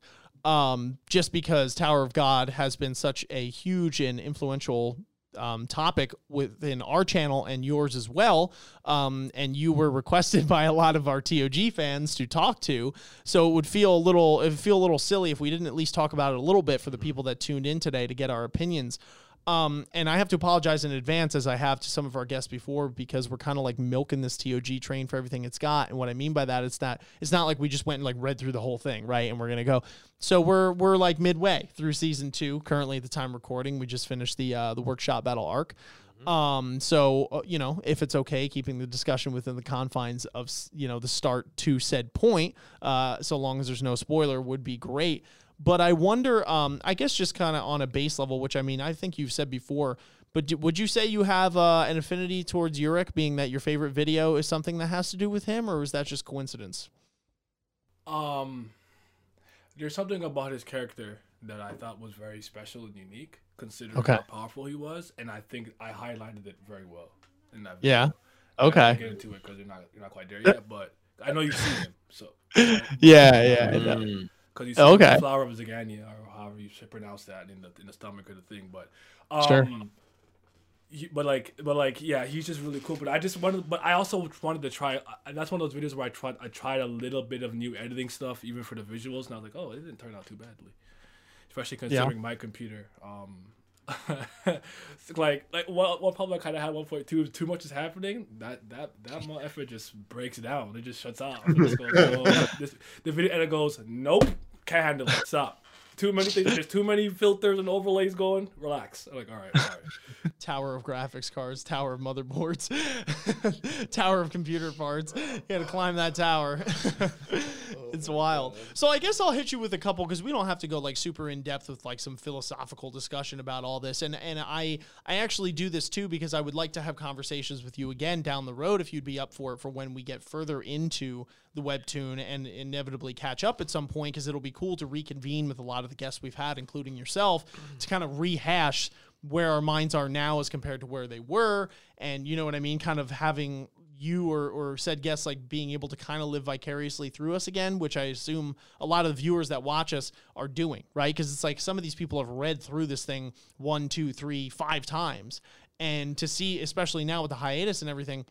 Just because Tower of God has been such a huge and influential topic within our channel and yours as well. And you were requested by a lot of our TOG fans to talk to. So it would feel a little silly if we didn't at least talk about it a little bit for the people that tuned in today to get our opinions. And I have to apologize in advance, as I have to some of our guests before, because we're kind of like milking this TOG train for everything it's got. And what I mean by that is that it's not like we just went and like read through the whole thing, right? And we're going to go. So we're like midway through season 2 currently at the time recording. We just finished the workshop battle arc. So if it's okay, keeping the discussion within the confines of, the start to said point, so long as there's no spoiler, would be great. But I wonder, I guess just kind of on a base level, which I mean, I think you've said before, but would you say you have an affinity towards Urek, being that your favorite video is something that has to do with him, or is that just coincidence? There's something about his character that I thought was very special and unique, considering how powerful he was, and I think I highlighted it very well in that video. Yeah, okay. I can't get into it because you're not quite there yet, but I know you've seen him, so. Because you see the flower of Zagania, or however you should pronounce that, in the stomach of the thing. But sure. But he's just really cool. But I also wanted to try. That's one of those videos where I tried a little bit of new editing stuff, even for the visuals, and I was like, oh, it didn't turn out too badly, especially considering my computer. What problem I kind of had 1.2, too much is happening. That more effort just breaks down. It just shuts off. It just goes, the video editor goes, nope, can't handle it. Stop. Too many things. There's too many filters and overlays going. Relax. I'm like, all right. Tower of graphics cards, tower of motherboards, tower of computer parts. You got to climb that tower. It's wild. So I guess I'll hit you with a couple, because we don't have to go like super in depth with like some philosophical discussion about all this. And I actually do this too because I would like to have conversations with you again down the road if you'd be up for it, for when we get further into the webtoon and inevitably catch up at some point, because it'll be cool to reconvene with a lot of the guests we've had, including yourself, to kind of rehash where our minds are now as compared to where they were. And you know what I mean? Kind of having you or said guests like being able to kind of live vicariously through us again, which I assume a lot of the viewers that watch us are doing, right? Because it's like some of these people have read through this thing 1, 2, 3, 5 times. And to see, especially now with the hiatus and everything,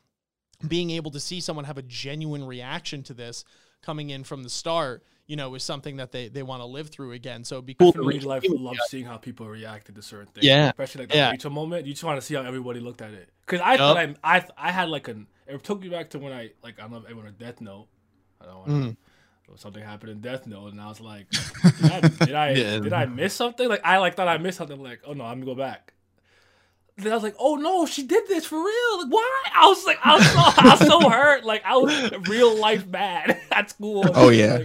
being able to see someone have a genuine reaction to this coming in from the start, is something that they want to live through again. So it'd be cool. I love seeing how people reacted to certain things. Yeah. Especially like the Rachel moment. You just want to see how everybody looked at it. Because I had like an... It took me back to when I don't know if everyone read Death Note. I don't want to... Something happened in Death Note, and I was like, did I miss something? Like I thought I missed something. I'm like, oh no, I'm going to go back. Then I was like, oh no, she did this for real. Like, why? I was like, I was so hurt. Like I was real life mad at school. Oh yeah.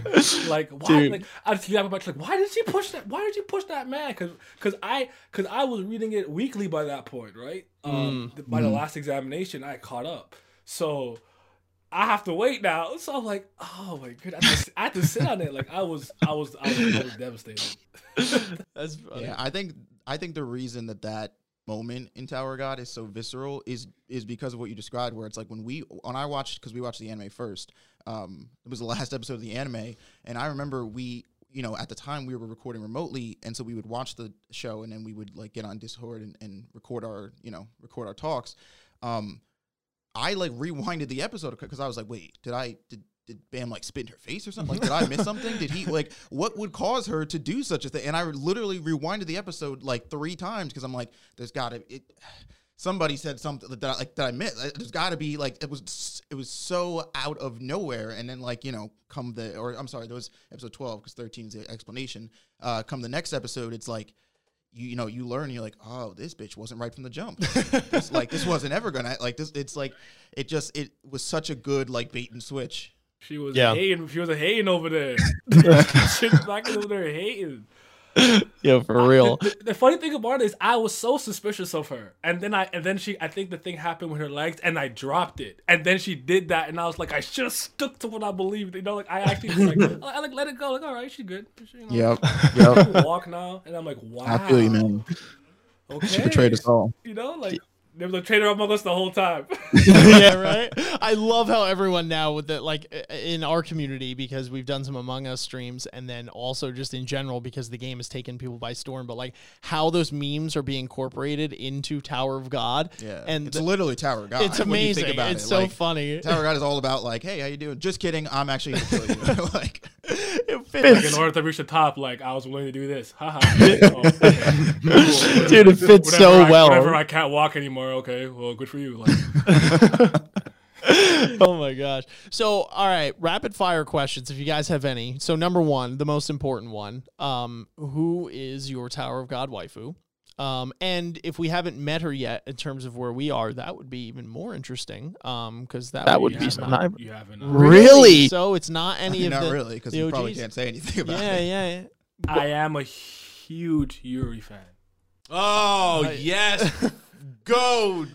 Like why? Like, I just got like, why did she push that? Why did you push that man? Because I was reading it weekly by that point, right? By the last examination, I caught up. So I have to wait now. So I'm like, oh my god, I have to sit on it. Like I was devastated. That's funny. Yeah. I think the reason that moment in Tower of God is so visceral is because of what you described, where it's like when I watched the anime first, it was the last episode of the anime, and I remember we at the time we were recording remotely, and so we would watch the show and then we would like get on Discord and record our talks. I rewinded the episode because I was like, wait, did I did did Bam like spit in her face or something? Like, did I miss something? Did he like, what would cause her to do such a thing? And I literally rewinded the episode like 3 times because I'm like, there's got to somebody said something that I missed. There's got to be like it was so out of nowhere. And then like, you know, there was episode 12 because 13 is the explanation. Come the next episode, it's like, you know, you learn, and you're like, oh, this bitch wasn't right from the jump. This wasn't ever gonna like this. It's like it was such a good like bait and switch. She was hating over there. She's back over there hating. Yeah, for real. The funny thing about it is I was so suspicious of her, and then I think the thing happened with her legs, and I dropped it, and then she did that, and I was like, I should have stuck to what I believed. You know, like I actually was like, I like let it go. Like, all right, she's good. She, you know, yep. Walk now, and I'm like, wow. I feel you, man. Okay. She betrayed us all. You know, like. There was a traitor among us the whole time. Yeah, right? I love how everyone now with that, like, in our community, because we've done some Among Us streams, and then also just in general, because the game has taken people by storm, but, like, how those memes are being incorporated into Tower of God. Yeah, and it's literally Tower of God. It's amazing. It's so funny. Tower of God is all about, like, hey, how you doing? Just kidding. I'm actually going to kill you. Like, it fits. Like, in order to reach the top, like, I was willing to do this. Ha ha. Dude, it fits so well. Whenever I can't walk anymore. Okay, well, good for you. Like. Oh my gosh. So, all right, rapid fire questions if you guys have any. So, number one, the most important one, who is your Tower of God waifu? And if we haven't met her yet in terms of where we are, that would be even more interesting. Because that would be not, you haven't really. So it's not any of not really because you probably can't say anything about it. Yeah. I am a huge Yuri fan. Oh yes. Go.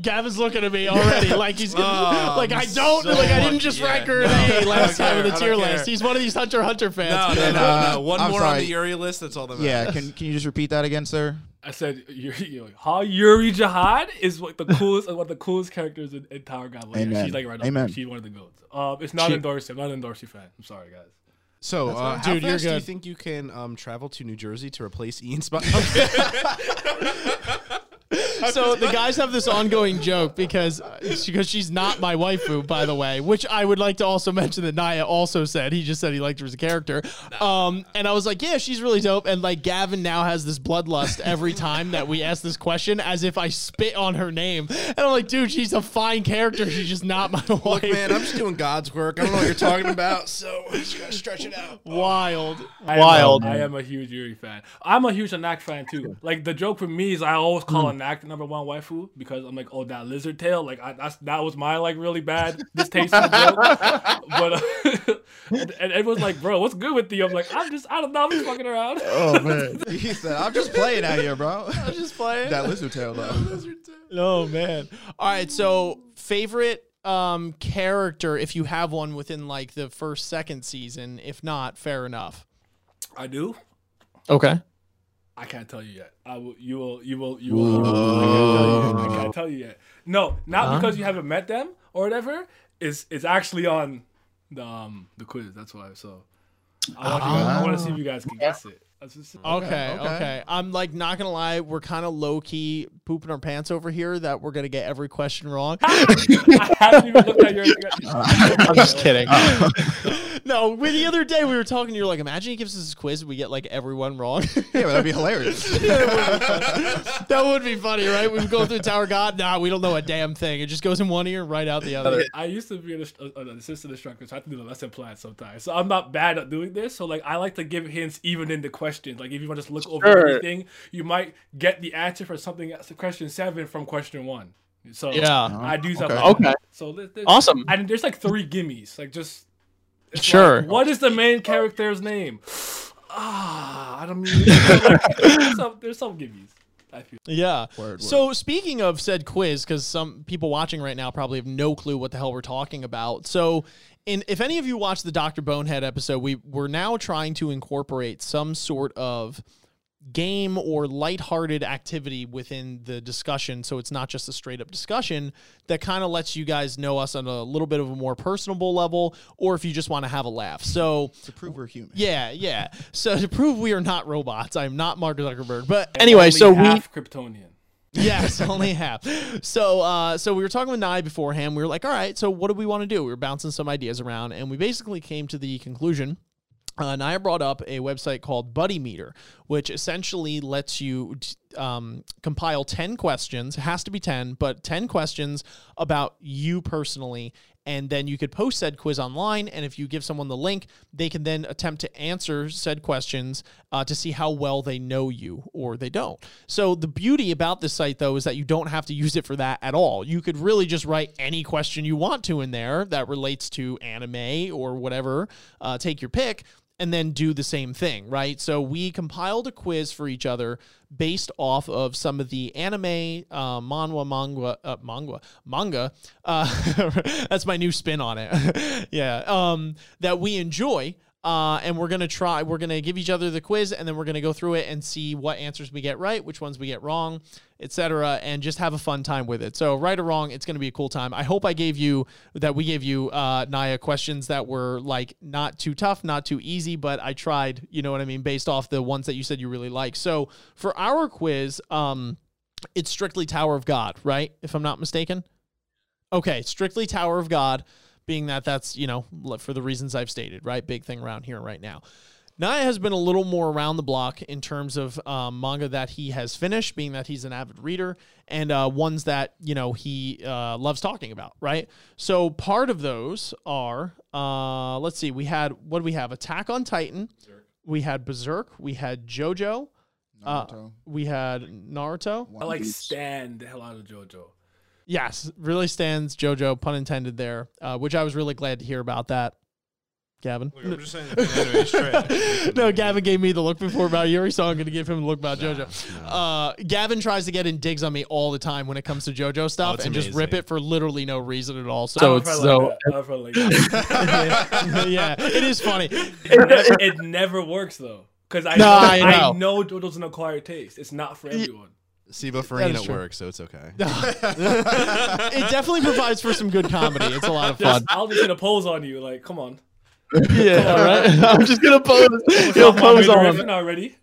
Gavin's looking at me already like he's I didn't just rank her an A last time in the tier list. He's one of these Hunter x Hunter fans. No. I'm sorry. On the Yuri list. That's all that matters. Yeah, can you just repeat that again, sir? I said Yuri Jihad is like the coolest characters in Tower God. Like, amen. She's like right up there. She's one of the goats. It's not Androssi. I'm not an Androssi fan. I'm sorry, guys. So, dude, you're good. Do you think you can travel to New Jersey to replace Ian's spot? So the guys have this ongoing joke because she's not my waifu, by the way, which I would like to also mention that Naya also said. He just said he liked her as a character. And I was like, yeah, she's really dope. And like Gavin now has this bloodlust every time that we ask this question as if I spit on her name. And I'm like, dude, she's a fine character. She's just not my wife. Look, man, I'm just doing God's work. I don't know what you're talking about. So I'm just going to stretch it out. Wild. I am a huge Yuri fan. I'm a huge Anak fan too. Like the joke for me is I always call Anak #1 waifu because I'm like, oh, that lizard tail, like that was my like really bad distasteful joke. But and everyone's like, bro, what's good with you? I'm like, I don't know, I'm just fucking around. Oh man, he said, I'm just playing out here, bro. I'm just playing. That lizard tail though. Oh man. All right, so favorite character if you have one within like the second season. If not, fair enough. I do. Okay. I can't tell you yet. You will. I can't tell you yet. No, not because you haven't met them or whatever. It's actually on the quiz. That's why. So I want to see if you guys can guess it. Okay. I'm like not gonna lie, we're kind of low key pooping our pants over here that we're gonna get every question wrong. I haven't even looked at your. I'm just kidding. No, the other day we were talking. You're like, imagine he gives us a quiz, and we get like everyone wrong. Yeah, but that'd be hilarious. That would be funny, right? We would go through Tower God. Nah, we don't know a damn thing. It just goes in one ear, right out the other. I used to be an assistant instructor, so I have to do the lesson plan sometimes. So I'm not bad at doing this. So like, I like to give hints even in the questions. Like, if you want to just look over everything, you might get the answer for something. Question 7 from question 1. So yeah, I do something. Okay. So there's, awesome. And there's like 3 gimmies. Like just. Sure. Like, what is the main character's name? I don't mean. There's some gimmies. I feel. Yeah. Word. So speaking of said quiz, because some people watching right now probably have no clue what the hell we're talking about. So, if any of you watched the Dr. Bonehead episode, we're now trying to incorporate some sort of game or lighthearted activity within the discussion, so it's not just a straight up discussion that kind of lets you guys know us on a little bit of a more personable level, or if you just want to have a laugh. So to prove we're human. Yeah. So to prove we are not robots. I'm not Mark Zuckerberg. But anyway, so half Kryptonian. Yes, only half. So we were talking with Naya beforehand. We were like, all right, so what do we want to do? We were bouncing some ideas around, and we basically came to the conclusion. Naya brought up a website called Buddy Meter, which essentially lets you compile 10 questions. It has to be 10, but 10 questions about you personally. And then you could post said quiz online, and if you give someone the link, they can then attempt to answer said questions to see how well they know you or they don't. So the beauty about this site, though, is that you don't have to use it for that at all. You could really just write any question you want to in there that relates to anime or whatever, take your pick, and then do the same thing, right? So we compiled a quiz for each other based off of some of the anime, manga, that's my new spin on it, that we enjoy, and we're going to give each other the quiz, and then we're going to go through it and see what answers we get right, which ones we get wrong, etc., and just have a fun time with it. So right or wrong, it's going to be a cool time. I hope we gave you, Naya, questions that were like not too tough, not too easy, but I tried, you know what I mean, based off the ones that you said you really like. So for our quiz, it's strictly Tower of God, right? If I'm not mistaken. Okay. Strictly Tower of God, being that that's, you know, for the reasons I've stated, right? Big thing around here right now. Naya has been a little more around the block in terms of manga that he has finished, being that he's an avid reader, and ones that, you know, he loves talking about, right? So part of those are, let's see, what do we have? Attack on Titan. Berserk. We had Berserk. We had JoJo. Naruto. We had Naruto. I like Stand the hell out of JoJo. Yes, really Stands, JoJo, pun intended there, which I was really glad to hear about that. Gavin. Look, I'm just saying that. No, Gavin gave me the look before about Yuri, so I'm going to give him the look about JoJo. Gavin tries to get in digs on me all the time when it comes to JoJo stuff, and amazing. Just rip it for literally no reason at all. So yeah, it is funny. It never works, though, because I know JoJo doesn't acquire taste. It's not for everyone. See, but for Ian it works, so it's okay. It definitely provides for some good comedy. It's a lot of fun. I'll just get a pose on you. Like, come on. Yeah, all right. I'm just gonna pose. He'll pose on him already.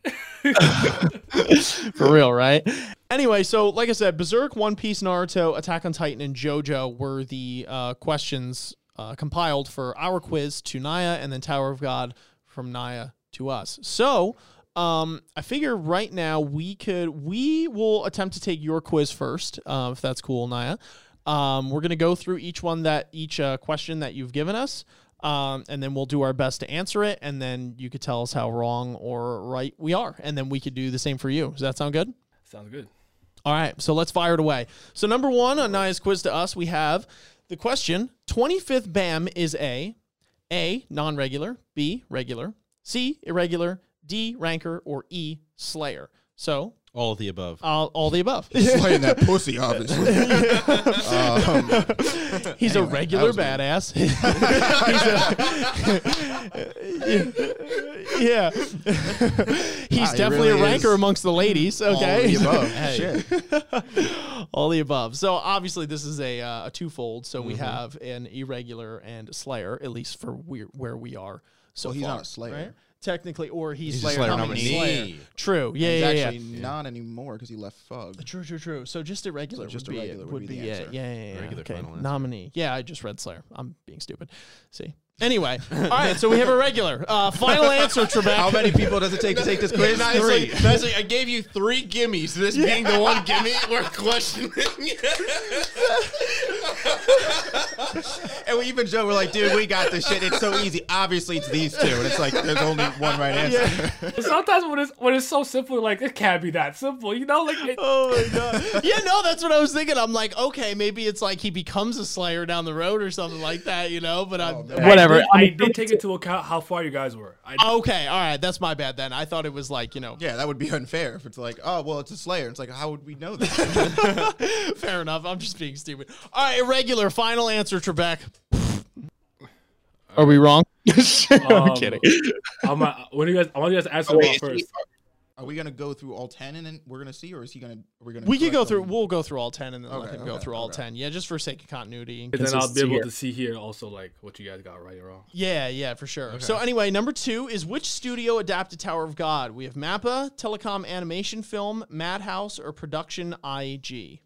For real, right? Anyway, so like I said, Berserk, One Piece, Naruto, Attack on Titan, and JoJo were the questions compiled for our quiz to Naya, and then Tower of God from Naya to us. So I figure right now we will attempt to take your quiz first, if that's cool, Naya. We're gonna go through each question that you've given us. And then we'll do our best to answer it, and then you could tell us how wrong or right we are, and then we could do the same for you. Does that sound good? Sounds good. All right, so let's fire it away. So number one on Naya's quiz to us, we have the question, 25th BAM is A, non-regular, B, regular, C, irregular, D, ranker, or E, slayer. So... all of the above. All the above. He's slaying that pussy, obviously. He's a regular badass. He's definitely a ranker amongst the ladies. Okay. All the above. Shit. All the above. So obviously this is a twofold. So we have an irregular and a slayer, at least for where we are. So he's not a slayer. Right? Technically, or he's Slayer nominee. True. Yeah. Actually, not anymore because he left Fug. True. So just irregular. So just would irregular be it. Would be the answer. Yeah. Regular okay. Final nominee. Answer. Yeah, I just read Slayer. I'm being stupid. See. Anyway, all right. So we have irregular. Final answer, Trebek. How many people does it take to take this quiz? Three. Like, I gave you three gimmies. This being the one gimme worth questioning. And we even joke, we're like, dude, we got this shit. It's so easy. Obviously, it's these two. And it's like there's only one right answer. Yeah. Sometimes when it's so simple, like it can't be that simple, you know? Like, oh my god. Yeah, no, that's what I was thinking. I'm like, okay, maybe it's like he becomes a slayer down the road or something like that, you know? But whatever. I did take into account how far you guys were. Okay, all right, that's my bad then. I thought it was like, you know. Yeah, that would be unfair if it's like, oh, well, it's a slayer. It's like, how would we know that? Fair enough. I'm just being stupid. All right, irregular. Final answer, Trebek. Are we wrong? I'm kidding. I want you guys to answer first. Are we gonna go through all 10 and then we're gonna see, or is he gonna? We can go through. We'll go through all 10 and then let him go through all 10. Yeah, just for sake of continuity. And then I'll be able to see here also like what you guys got right or wrong. Yeah, yeah, for sure. Okay. So anyway, number 2 is which studio adapted Tower of God? We have MAPPA, Telecom Animation Film, Madhouse, or Production IG.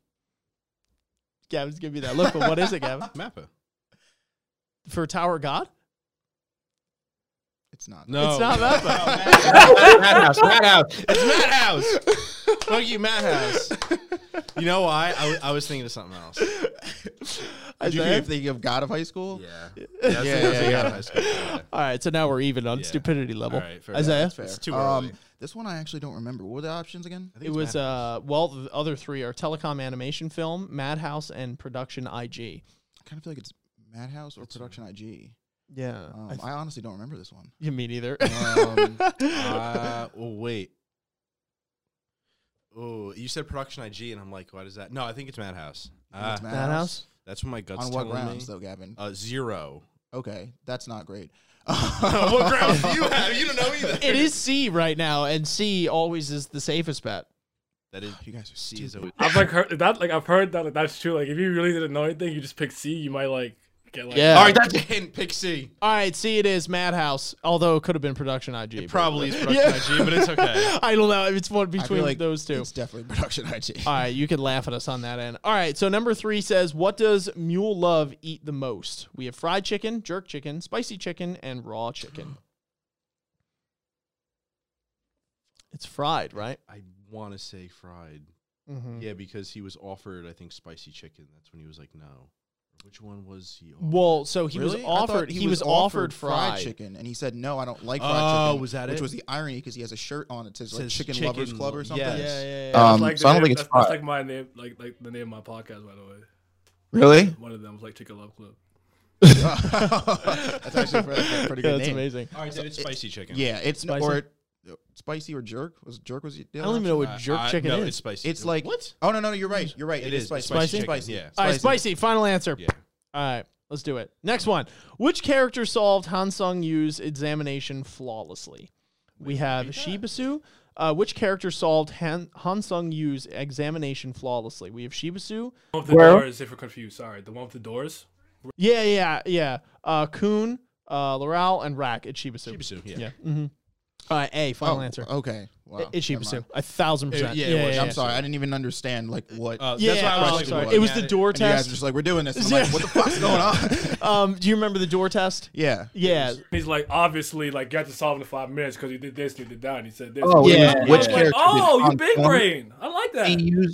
Gavin's giving me that look, but what is it, Gavin? MAPPA. For Tower of God. It's not. No. It's not Madhouse. Madhouse. Madhouse. It's Madhouse. Fuck you, Madhouse. You know why? I was thinking of something else. Did you keep thinking of God of High School? Yeah. Yeah, God of High School. Yeah. All right, so now we're even on stupidity level. All right, fair Isaiah? Fair. It's too early. This one I actually don't remember. What were the options again? It was, well, the other 3 are Telecom Animation Film, Madhouse, and Production IG. I kind of feel like it's Madhouse or Production IG. Yeah, I honestly don't remember this one. Yeah, me neither. Well, wait. Oh, you said Production IG, and I'm like, what is that? No, I think it's Madhouse. It's Madhouse. That's what my gut's telling me. On what grounds, though, Gavin? 0. Okay, that's not great. What grounds do you have? You don't know either. It is C right now, and C always is the safest bet. That is, you guys are C. Is always. I've like heard that. Like I've heard that. Like, that's true. Like if you really didn't know anything, you just pick C. You might like. Like yeah. All right, that's a hint. Pick C. All right, C it is, Madhouse, although it could have been Production IG. It probably is Production IG, but it's okay. I don't know. It's one between like those two. It's definitely Production IG. All right, you can laugh at us on that end. All right, so number 3 says, what does Mule Love eat the most? We have fried chicken, jerk chicken, spicy chicken, and raw chicken. It's fried, right? I want to say fried. Mm-hmm. Yeah, because he was offered, I think, spicy chicken. That's when he was like, no. Which one was he offered? Well, so he was offered he was offered fried chicken, and he said, no, I don't like fried chicken. Oh, was that it? Which was the irony, because he has a shirt on that says, like, Chicken Lovers Club or something. Yes. Yeah. Like so I don't think it's fried. That's like my name, like the name of my podcast, by the way. Really? One of them was like Chicken Love Club. That's actually pretty good. That's amazing. All right, so it's spicy chicken. Yeah, it's spicy. Or spicy or jerk? Was it? I don't even know what jerk chicken is. It's spicy. It's like what? Oh no, you're right. You're right. It is spicy. Spicy. Yeah. All right, spicy. Final answer. Yeah. All right, let's do it. Next one. Which character solved Han Sung Yu's examination flawlessly? We have Shibisu. Which character solved Han Sung Yu's examination flawlessly? We have Shibisu. The one with the doors. If we're confused, sorry. The one with the doors. Yeah. Koon, Loral, and Rack. It's Shibisu. Yeah. Mm-hmm. A final answer. Okay, wow. It's Shibisu, 1,000%. I'm sorry, I didn't even understand like what. That's why I was sorry. It was the door test. You guys are just like, we're doing this. I'm like, what the fuck's going on? Do you remember the door test? Yeah. He's like, obviously, like you have to solve in 5 minutes because you did this, you did that, and he said this. Oh yeah. Which character? Oh, you big brain. I like that.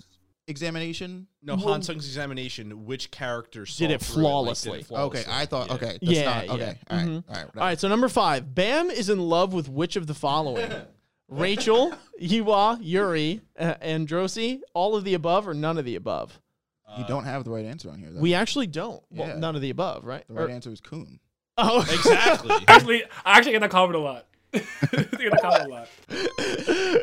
Examination? No, Han Sung's examination. Which character did it flawlessly? Okay, I thought. Okay, that's not okay. All right, all right. So number 5, Bam is in love with which of the following? Rachel, Iwa, Yuri, Androssi. All of the above or none of the above? You don't have the right answer on here. Though. We actually don't. Well, none of the above, right? The right answer is Koon. Oh, exactly. I actually get that comment a lot. I get that comment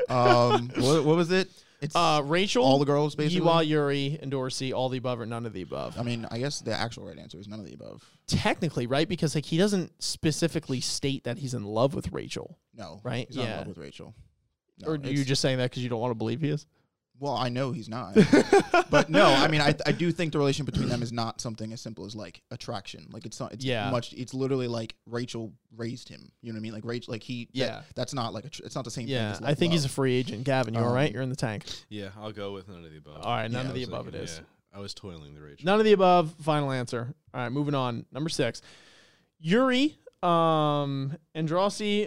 a lot. What was it? It's Rachel, all the girls, basically. Iwa, Yuri, Androssi, all the above, or none of the above. I mean, I guess the actual right answer is none of the above. Technically, right? Because like he doesn't specifically state that he's in love with Rachel. No, right? He's not in love with Rachel. No, or are you just saying that because you don't want to believe he is? Well, I know he's not, but no, I mean, I do think the relation between them is not something as simple as like attraction. Like it's not, much. It's literally like Rachel raised him. You know what I mean? Like Rachel, like he. Yeah. That's not like it's not the same thing. As like I think he's a free agent. Gavin, you all right? You're in the tank. Yeah, I'll go with none of the above. All right, none of the above. It is. Yeah, I was toiling the Rachel. None of the above. Final answer. All right, moving on. Number 6, Yuri, Androssi,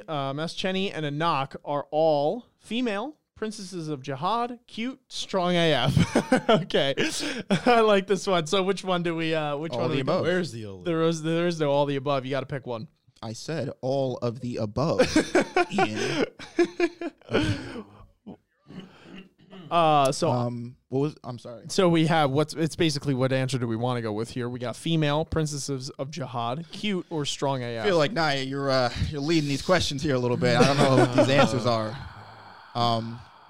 Mascheni, and Anak are all female. Princesses of Jihad, cute, strong AF. Okay, I like this one. So which one do we? Which all one? All the above. Where's the all? There is no all the above. You got to pick one. I said all of the above. Ian. What was? I'm sorry. So we have what's? It's basically what answer do we want to go with here? We got female, princesses of Jihad, cute or strong AF. I feel like Naya, you're leading these questions here a little bit. I don't know what these answers are.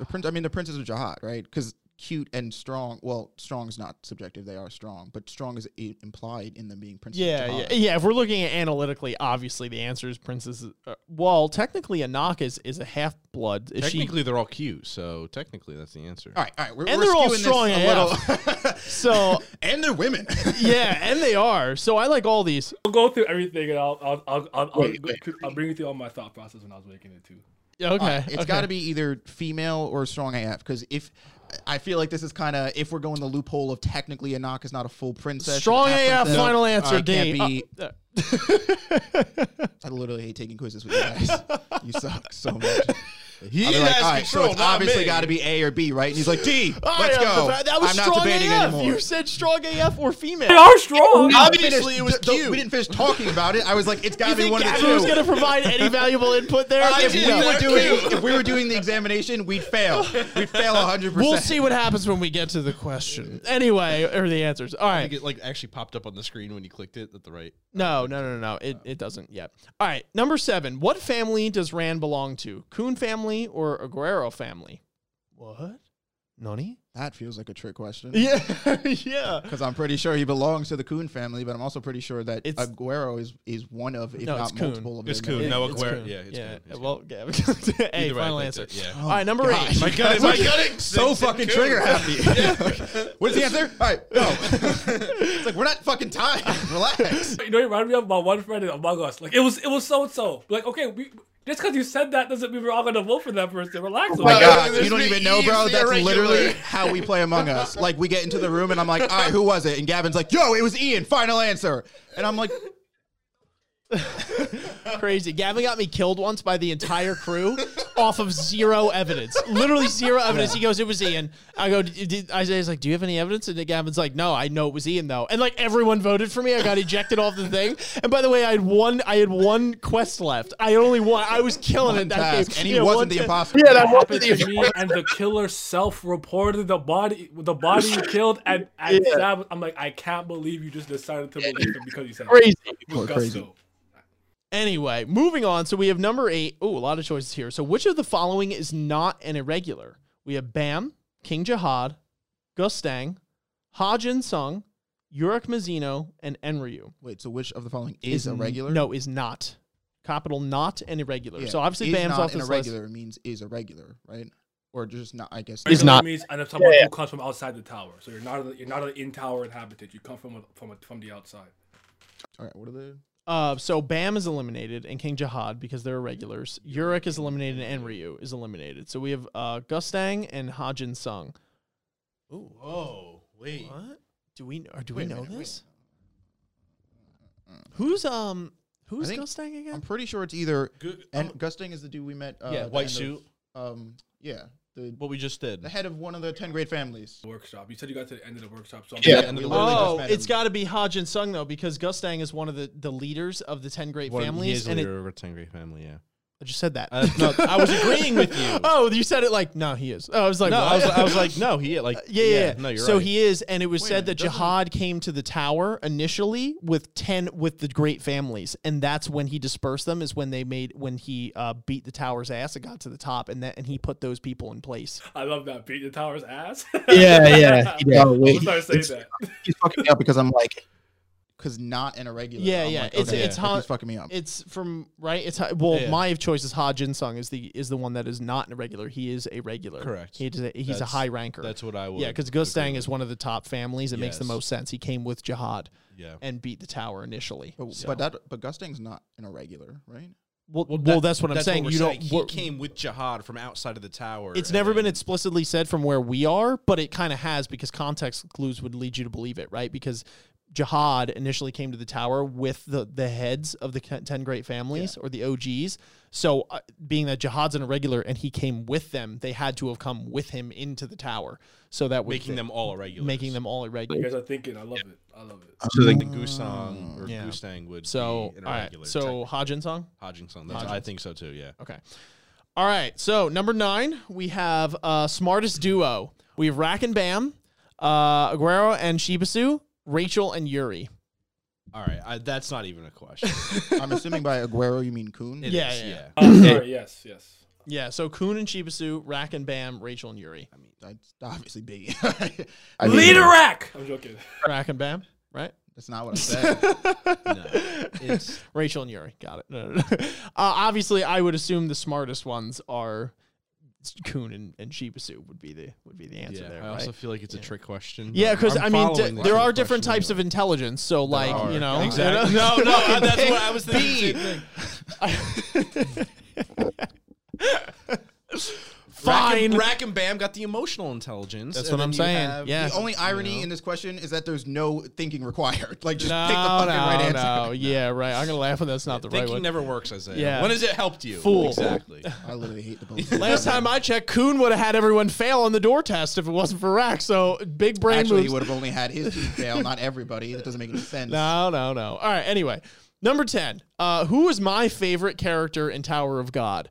The princess of Jihad, right? Because cute and strong. Well, strong is not subjective. They are strong, but strong is implied in them being Princess. Yeah. If we're looking at analytically, obviously the answer is Princess. Well, technically, Anak is a half blood. Technically, they're all cute, so technically that's the answer. All right. We're they're all strong and little. So and they're women. Yeah, and they are. So I like all these. I'll go through everything, and I'll bring you through all my thought process when I was making it too. Okay. It's got to be either female or strong AF, because if I feel like this is kind of, if we're going the loophole of technically Anak is not a full princess. Strong AF, final answer, D. I literally hate taking quizzes with you guys. You suck so much. He's like, all right, so it's obviously got to be A or B, right? And he's like, D, let's go. That was strong AF. You said strong AF or female. They are strong. Obviously, it was cute. We didn't finish talking about it. I was like, it's got to be one of the two. Who's going to provide any valuable input there? If we were doing the examination, we'd fail. We'd fail 100%. We'll see what happens when we get to the question. Anyway, or the answers. All right. I think it like actually popped up on the screen when you clicked it at the right. No. It doesn't yet. All right. Number 7. What family does Ran belong to? Koon family or Aguero family? What? Nani? That feels like a trick question. Yeah. Yeah. Because I'm pretty sure he belongs to the Koon family, but I'm also pretty sure that Aguero is one of, if not multiple of them. It's Koon. No, Aguero. Yeah. It's Koon. Well, Gavin. Hey, final answer. Yeah. All right. Number 8. My gut. So fucking trigger happy. What is the answer? All right. No. It's like, we're not fucking tired. Relax. You know, you reminded me of my one friend in Among Us. Like, it was so-and-so. Like, okay, just because you said that doesn't mean we're all going to vote for that person. Relax. Oh my God. You don't even know, bro. That's literally how we play Among Us. Like, we get into the room and I'm like, all right, who was it? And Gavin's like, yo, it was Ian. Final answer. And I'm like... Crazy. Gavin got me killed once by the entire crew off of zero evidence. Literally zero evidence. He goes, it was Ian. I go, Isaiah's like, do you have any evidence? And Gavin's like, no, I know it was Ian though. And like everyone voted for me. I got ejected off the thing. And by the way, I had one quest left. I was killing it that game. And he wasn't the imposter. Yeah, that happened to me. And the killer self-reported the body you killed. And I'm like, I can't believe you just decided to believe him because you said crazy. It was Gusto. Anyway, moving on. So we have number 8. Oh, a lot of choices here. So which of the following is not an irregular? We have Bam, King Jihad, Gustang, Ha Jinsung, Urek Mizuno, and Enryu. Wait, so which of the following is irregular? No, is not. Capital not and irregular. Yeah, so obviously Bam's off this list. Is not irregular means is irregular, right? Or just not, I guess. It's not. Means someone who comes from outside the tower. So you're not an in-tower inhabitant. You come from the outside. All right, what are the... So Bam is eliminated and King Jihad because they're irregulars. Urek is eliminated and Enryu is eliminated. So we have Gustang and Ha Jinsung. Ooh. Oh, wait. What? Do we know this? Who's Gustang again? I'm pretty sure it's either Gustang is the dude we met. White suit. Yeah. What we just did. The head of one of the 10th grade families. Workshop. You said you got to the end of the workshop. So it's got to be Ha Jinsung, though, because Gustang is one of the leaders of the 10th grade families. He is leader of a 10th grade family, yeah. I just said that. No, I was agreeing with you. Oh, you said it like, no, he is. Oh, I was like, no, I was like, no, he is. Like, yeah. No, you're right. So he is, and it was said that Jihad came to the tower initially with 10 with the great families, and that's when he dispersed them. Is when they made beat the tower's ass and got to the top, and he put those people in place. I love that, beat the tower's ass. Yeah. I'm sorry to say that. He's fucking me up because I'm like. Because not an irregular. Yeah. Like, it's he's fucking me up. It's from right. It's my choice is Ha Jinsung is the one that is not an irregular. He is a regular. Correct. He's a high ranker. That's what I would. Yeah, because Gustang is one of the top families. It makes the most sense. He came with Jihad. Yeah. And beat the tower initially. But Gustang's not an irregular, right? Well, that's what I'm saying. He came with Jihad from outside of the tower. It's never been explicitly said from where we are, but it kind of has because context clues would lead you to believe it, right? Because Jihad initially came to the tower with the heads of the 10 great families or the OGs. So being that Jihad's an irregular and he came with them, they had to have come with him into the tower. So that would making them all irregular. You guys are thinking, I love it. So like the Gustang or Gustang would be an irregular. Right, so Ha Jinsung? Ha Jinsung. I think so too, yeah. Okay. All right. So number 9, we have smartest duo. We have Rack and Bam, Aguero and Shibisu, Rachel and Yuri. All right, that's not even a question. I'm assuming by Aguero you mean Koon. Yeah. Sorry, yes. Yeah, so Koon and Shibisu, Rack and Bam, Rachel and Yuri. I mean, that's obviously big. Leader Rack! I'm joking. Rack and Bam, right? That's not what I said. No. It's Rachel and Yuri. Got it. No. Obviously, I would assume the smartest ones are Koon and Shibisu would be the answer there. I also feel like it's a trick question. Yeah, because I mean, there are different types of intelligence. So, like, you know, exactly. No, that's what I was thinking. Fine. Rack and Bam got the emotional intelligence. That's what I'm saying. Yeah. The only irony in this question is that there's no thinking required. Like, just pick the fucking right answer. No. Yeah, right. I'm going to laugh when that's not the right one. Thinking never works, Isaiah. Yeah. When has it helped you? Fool. Exactly. I literally hate the both. Last time I checked, Koon would have had everyone fail on the door test if it wasn't for Rack. So, big brain moves. Actually, he would have only had his team fail, not everybody. That doesn't make any sense. No. All right, anyway. Number 10. Who is my favorite character in Tower of God?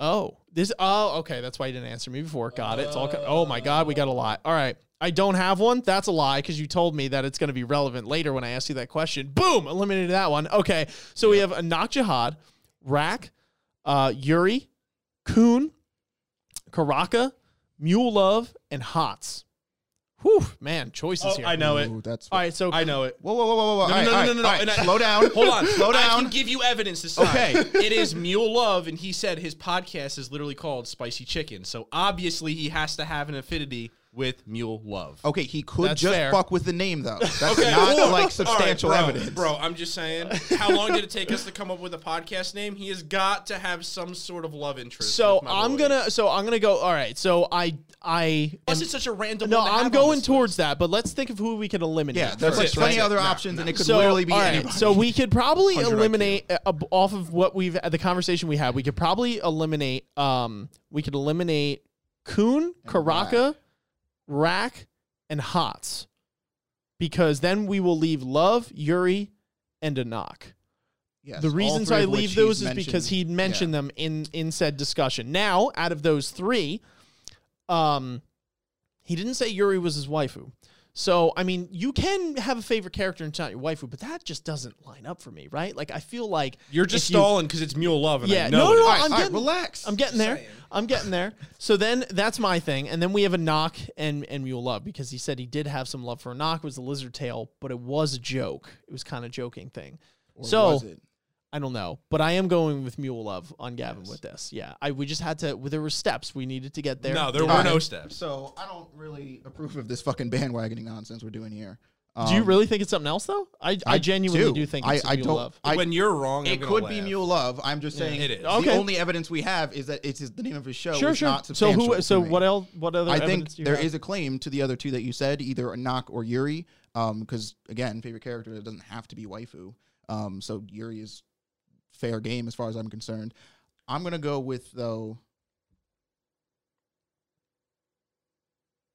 Oh. Okay, that's why you didn't answer me before. Got it. It's all. Oh my God, we got a lot. All right, I don't have one. That's a lie because you told me that it's going to be relevant later when I asked you that question. Boom, eliminated that one. Okay, so we have Anak Jihad, Rack, Yuri, Koon, Karaka, Mule Love, and Hots. Whew, man, choices here. I know it. That's all right, so I know it. Whoa. No. Slow down. Hold on. Slow down. I can give you evidence this time. Okay. It is Mule Love, and he said his podcast is literally called Spicy Chicken, so obviously he has to have an affinity with Mule Love. Okay, he could just fuck with the name, though. That's not, like, substantial evidence. Bro, I'm just saying, how long did it take us to come up with a podcast name? He has got to have some sort of love interest. So I'm going to go, all right, so I plus it's such a random one. No, I'm going towards that, but let's think of who we could eliminate. Yeah, there's like 20 other options, and it could literally be anybody. So we could probably eliminate, off of what the conversation we had, we could probably eliminate, Koon, Karaka, Rack, and Hots, because then we will leave Love, Yuri, and Anak. Yes, the reasons I leave those is because he'd mentioned them in said discussion. Now, out of those three, he didn't say Yuri was his waifu. So, I mean, you can have a favorite character and not your waifu, but that just doesn't line up for me, right? Like, I feel like you're just stalling because it's Mule Love. And relax. I'm getting there. I'm getting there. So then that's my thing. And then we have Anak and Mule Love, because he said he did have some love for Anak. It was the lizard tail, but it was a joke. It was kind of a joking thing. Or so was it? I don't know, but I am going with Mule Love on Gavin with this. Yeah, we just had to. There were steps we needed to get there. No, there were no steps. So I don't really approve of this fucking bandwagoning nonsense we're doing here. Do you really think it's something else though? I genuinely do think it's Mule Love. When you're wrong, it could be Mule Love. I'm just saying it is. The only evidence we have is that it's the name of his show. Sure. Not substantial. So what else? What other? I think there is a claim to the other two that you said, either Anak or Yuri, because again, favorite character, it doesn't have to be waifu. So Yuri is fair game as far as I'm concerned. I'm going to go with, though.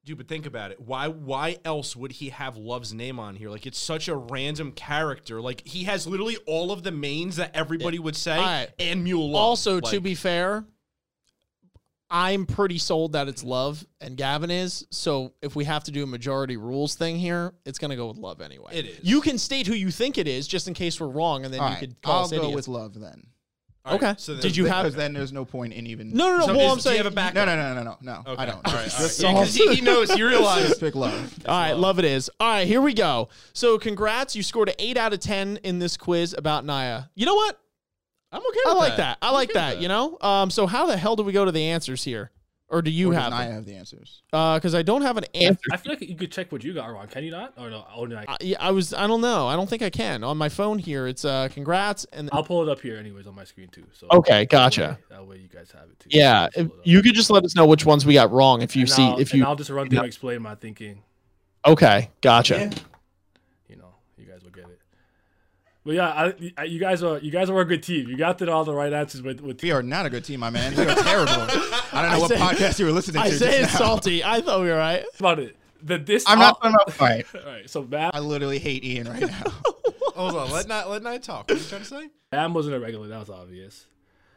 Dude, but think about it. Why else would he have Love's name on here? Like, it's such a random character. Like, he has literally all of the mains that everybody would say, and Mule Love. Also, like, to be fair, I'm pretty sold that it's Love, and Gavin is. So if we have to do a majority rules thing here, it's going to go with Love anyway. It is. You can state who you think it is, just in case we're wrong, and then you could call us idiots. I'll go with Love then. Okay. So did you have? Because then there's no point in even. No. So I'm saying, do you have a backup? No. Okay. I don't. All right. Yeah, he knows. You realize. Just pick Love. All right. Love it is. All right. Here we go. So congrats. You scored an 8 out of 10 in this quiz about Naya. You know what? I'm okay with that. I like that. You know? So how the hell do we go to the answers here? Or do you have? I have the answers. Because I don't have an answer. I feel like you could check what you got wrong. Can you not? Or no? Oh no. I don't know. I don't think I can. On my phone here, it's congrats, and I'll pull it up here anyways on my screen too. So okay, gotcha. That way you guys have it too. Yeah, so you could just let us know which ones we got wrong I'll just run through and explain my thinking. Okay, gotcha. Yeah. You know, you guys will get it. Well, yeah, you guys are a good team. You got all the right answers. With we are not a good team, my man. We are terrible. I don't know what podcast you were listening to. Isaiah salty. I thought we were right. That's about it. I'm not talking about fight. All right, so Bam. I literally hate Ian right now. Hold on. Let Naya talk. What are you trying to say? Bam wasn't a regular. That was obvious.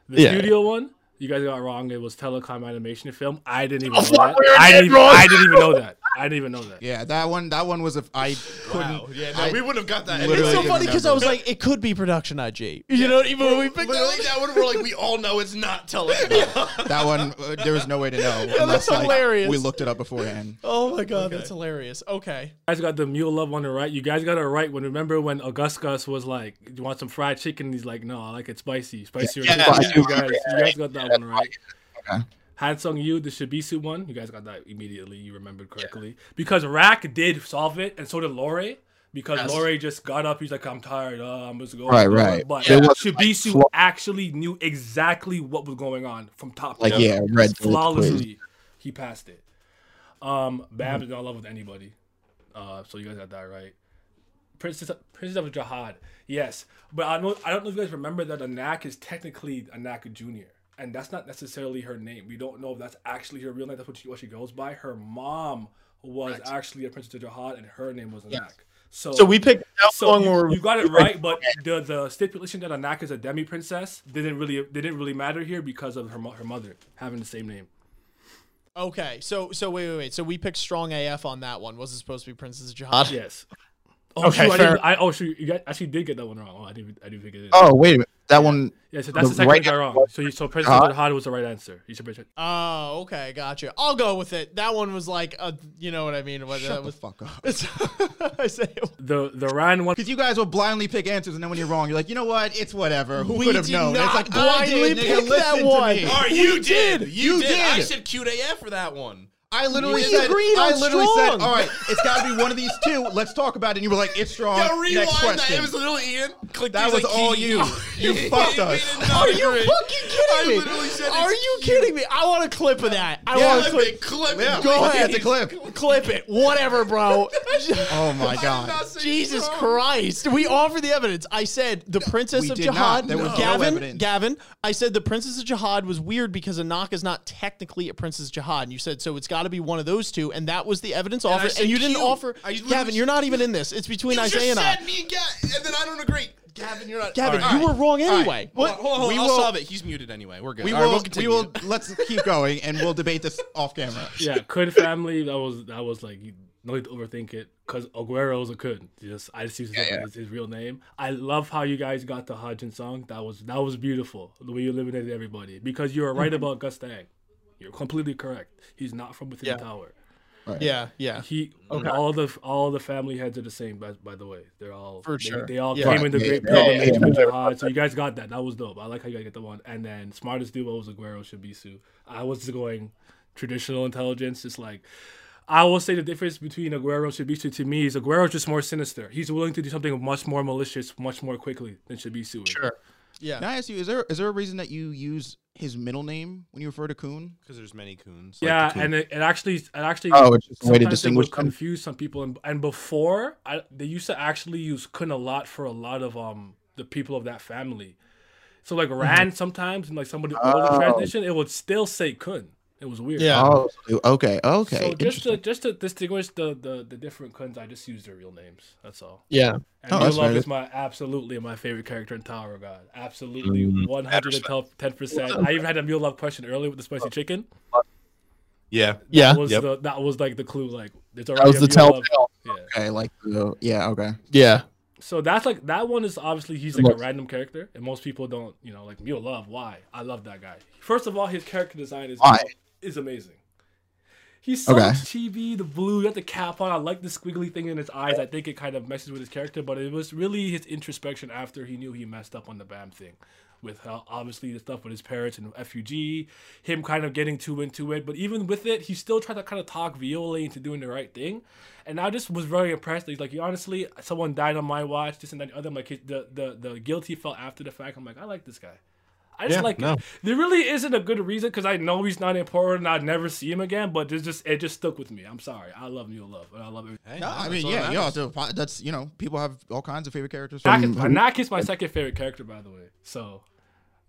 The studio one, you guys got wrong. It was telecom animation film. I didn't even know that. I didn't even know that. I didn't even know that. Yeah, that one was I couldn't. Wow. Yeah, no, we wouldn't have got that. It's so funny because I was like, it could be production IG. You know, even when we picked that one, we're like, we all know it's not television. That one, there was no way to know. Yeah, unless, that's hilarious. Like, we looked it up beforehand. Oh my god, okay. That's hilarious. Okay, you guys got the Mule Love one right. You guys got it right. When remember when Augustus was like, "Do you want some fried chicken?" He's like, "No, I like it spicy, spicier." Yeah, you guys got that one right. Okay. Ha Jinsung Yu, the Shibisu one. You guys got that immediately. You remembered correctly. Yeah. Because Rack did solve it, and so did Lore. Because Lore just got up. He's like, I'm tired. I'm just going. Right. But Shibisu actually knew exactly what was going on from top to bottom. Yeah, read flawlessly. He passed it. Bam is not in love with anybody. So you guys got that right. Princess of Jihad. Yes. But I don't know if you guys remember that Anak is technically Anak Jr. And that's not necessarily her name. We don't know if that's actually her real name. That's what she goes by. Her mom was actually a Princess of Jihad, and her name was Anak. Yes. So we picked out you got it right, but the stipulation that Anak is a demi princess didn't really matter here because of her mother having the same name. Okay, so wait. So we picked strong AF on that one. Was it supposed to be Princess of Jihad? Yes. Oh, okay, shoot, you guys actually did get that one wrong. Oh, I didn't think it is. Oh, wait a minute. That one. Yeah, so that's the second guy wrong. So President Hodge was the right answer. Oh, okay, gotcha. I'll go with it. That one was like, you know what I mean? Shut the fuck up. I say the Ryan one. Because you guys will blindly pick answers, and then when you're wrong, you're like, you know what? It's whatever. Who could have known? It's like blindly pick that one. Or you did. You did. I said QDAF for that one. I literally said, all right, it's got to be one of these two. Let's talk about it. And you were like, it's strong. Yo, rewind next question. That. It was little Ian. That was like, all you. You fucked us. Are you fucking kidding me? I literally said, are you kidding me? I want a clip of that. I want a clip. Yeah, go ahead. It's a clip. Clip it. Whatever, bro. Oh, my God. Jesus Christ. We offered the evidence. I said the Princess of Jihad. Gavin, I said the Princess of Jihad was weird because Anak is not technically a Princess of Jihad. And you said, so it's got to be one of those two, and that was the evidence offered. And you didn't offer. Gavin, you're not even in this. It's between Isaiah and I. You just said me and Gavin, and then I don't agree. Gavin, you're not. Gavin, you were wrong anyway. What? Hold on. I'll solve it. He's muted anyway. We're good. We will. Let's keep going, and we'll debate this off camera. Yeah, could family. That was like no need to overthink it because Aguero's a could. I just used his real name. I love how you guys got the Ha Jinsung. That was beautiful the way you eliminated everybody because you were right about Gustang. You're completely correct. He's not from within the tower. Right. Yeah. All the family heads are the same. By the way, they're all for sure. They all came in the great pilgrimage. So you guys got that. That was dope. I like how you guys get the one. And then smartest duo was Aguero Shibisu. I was just going traditional intelligence. It's like I will say the difference between Aguero and Shibisu to me is Aguero's just more sinister. He's willing to do something much more malicious, much more quickly than Shibisu is. Sure. Yeah. Now I ask you, is there a reason that you use his middle name when you refer to Koon? Because there's many Koons. Yeah, like Koon. And it actually. Oh, it's just a way to distinguish. It would confuse some people, and before they used to actually use Koon a lot for a lot of the people of that family. So like Ran sometimes, and like somebody older transition, it would still say Koon. It was weird. Yeah. Oh, okay. So just to distinguish the different Koons, I just used their real names. That's all. Yeah. And Mule Love is absolutely my favorite character in Tower of God. Absolutely 110%. I even had a Mule Love question earlier with the spicy chicken. Yeah. That was like the clue. Like it's already. That was the telltale. Yeah. Okay. Like. Yeah. Okay. Yeah. So that's like that one is obviously he's like a random character, and most people don't like Mule Love. Why? I love that guy. First of all, his character design is amazing. He's so chibi, the blue, you got the cap on. I like the squiggly thing in his eyes. I think it kind of messes with his character, but it was really his introspection after he knew he messed up on the Bam thing with obviously the stuff with his parents and FUG, him kind of getting too into it. But even with it, he still tried to kind of talk Viola into doing the right thing. And I just was very impressed. He's like, honestly, someone died on my watch, this and that and the other. I'm like, the guilty felt after the fact. I'm like, I like this guy. I just like it. There really isn't a good reason because I know he's not important and I'd never see him again, but it just stuck with me. I'm sorry. I love Mule Love. And I love it. Hey, no, I mean, yeah, that's, people have all kinds of favorite characters. Anak is my second favorite character, by the way. So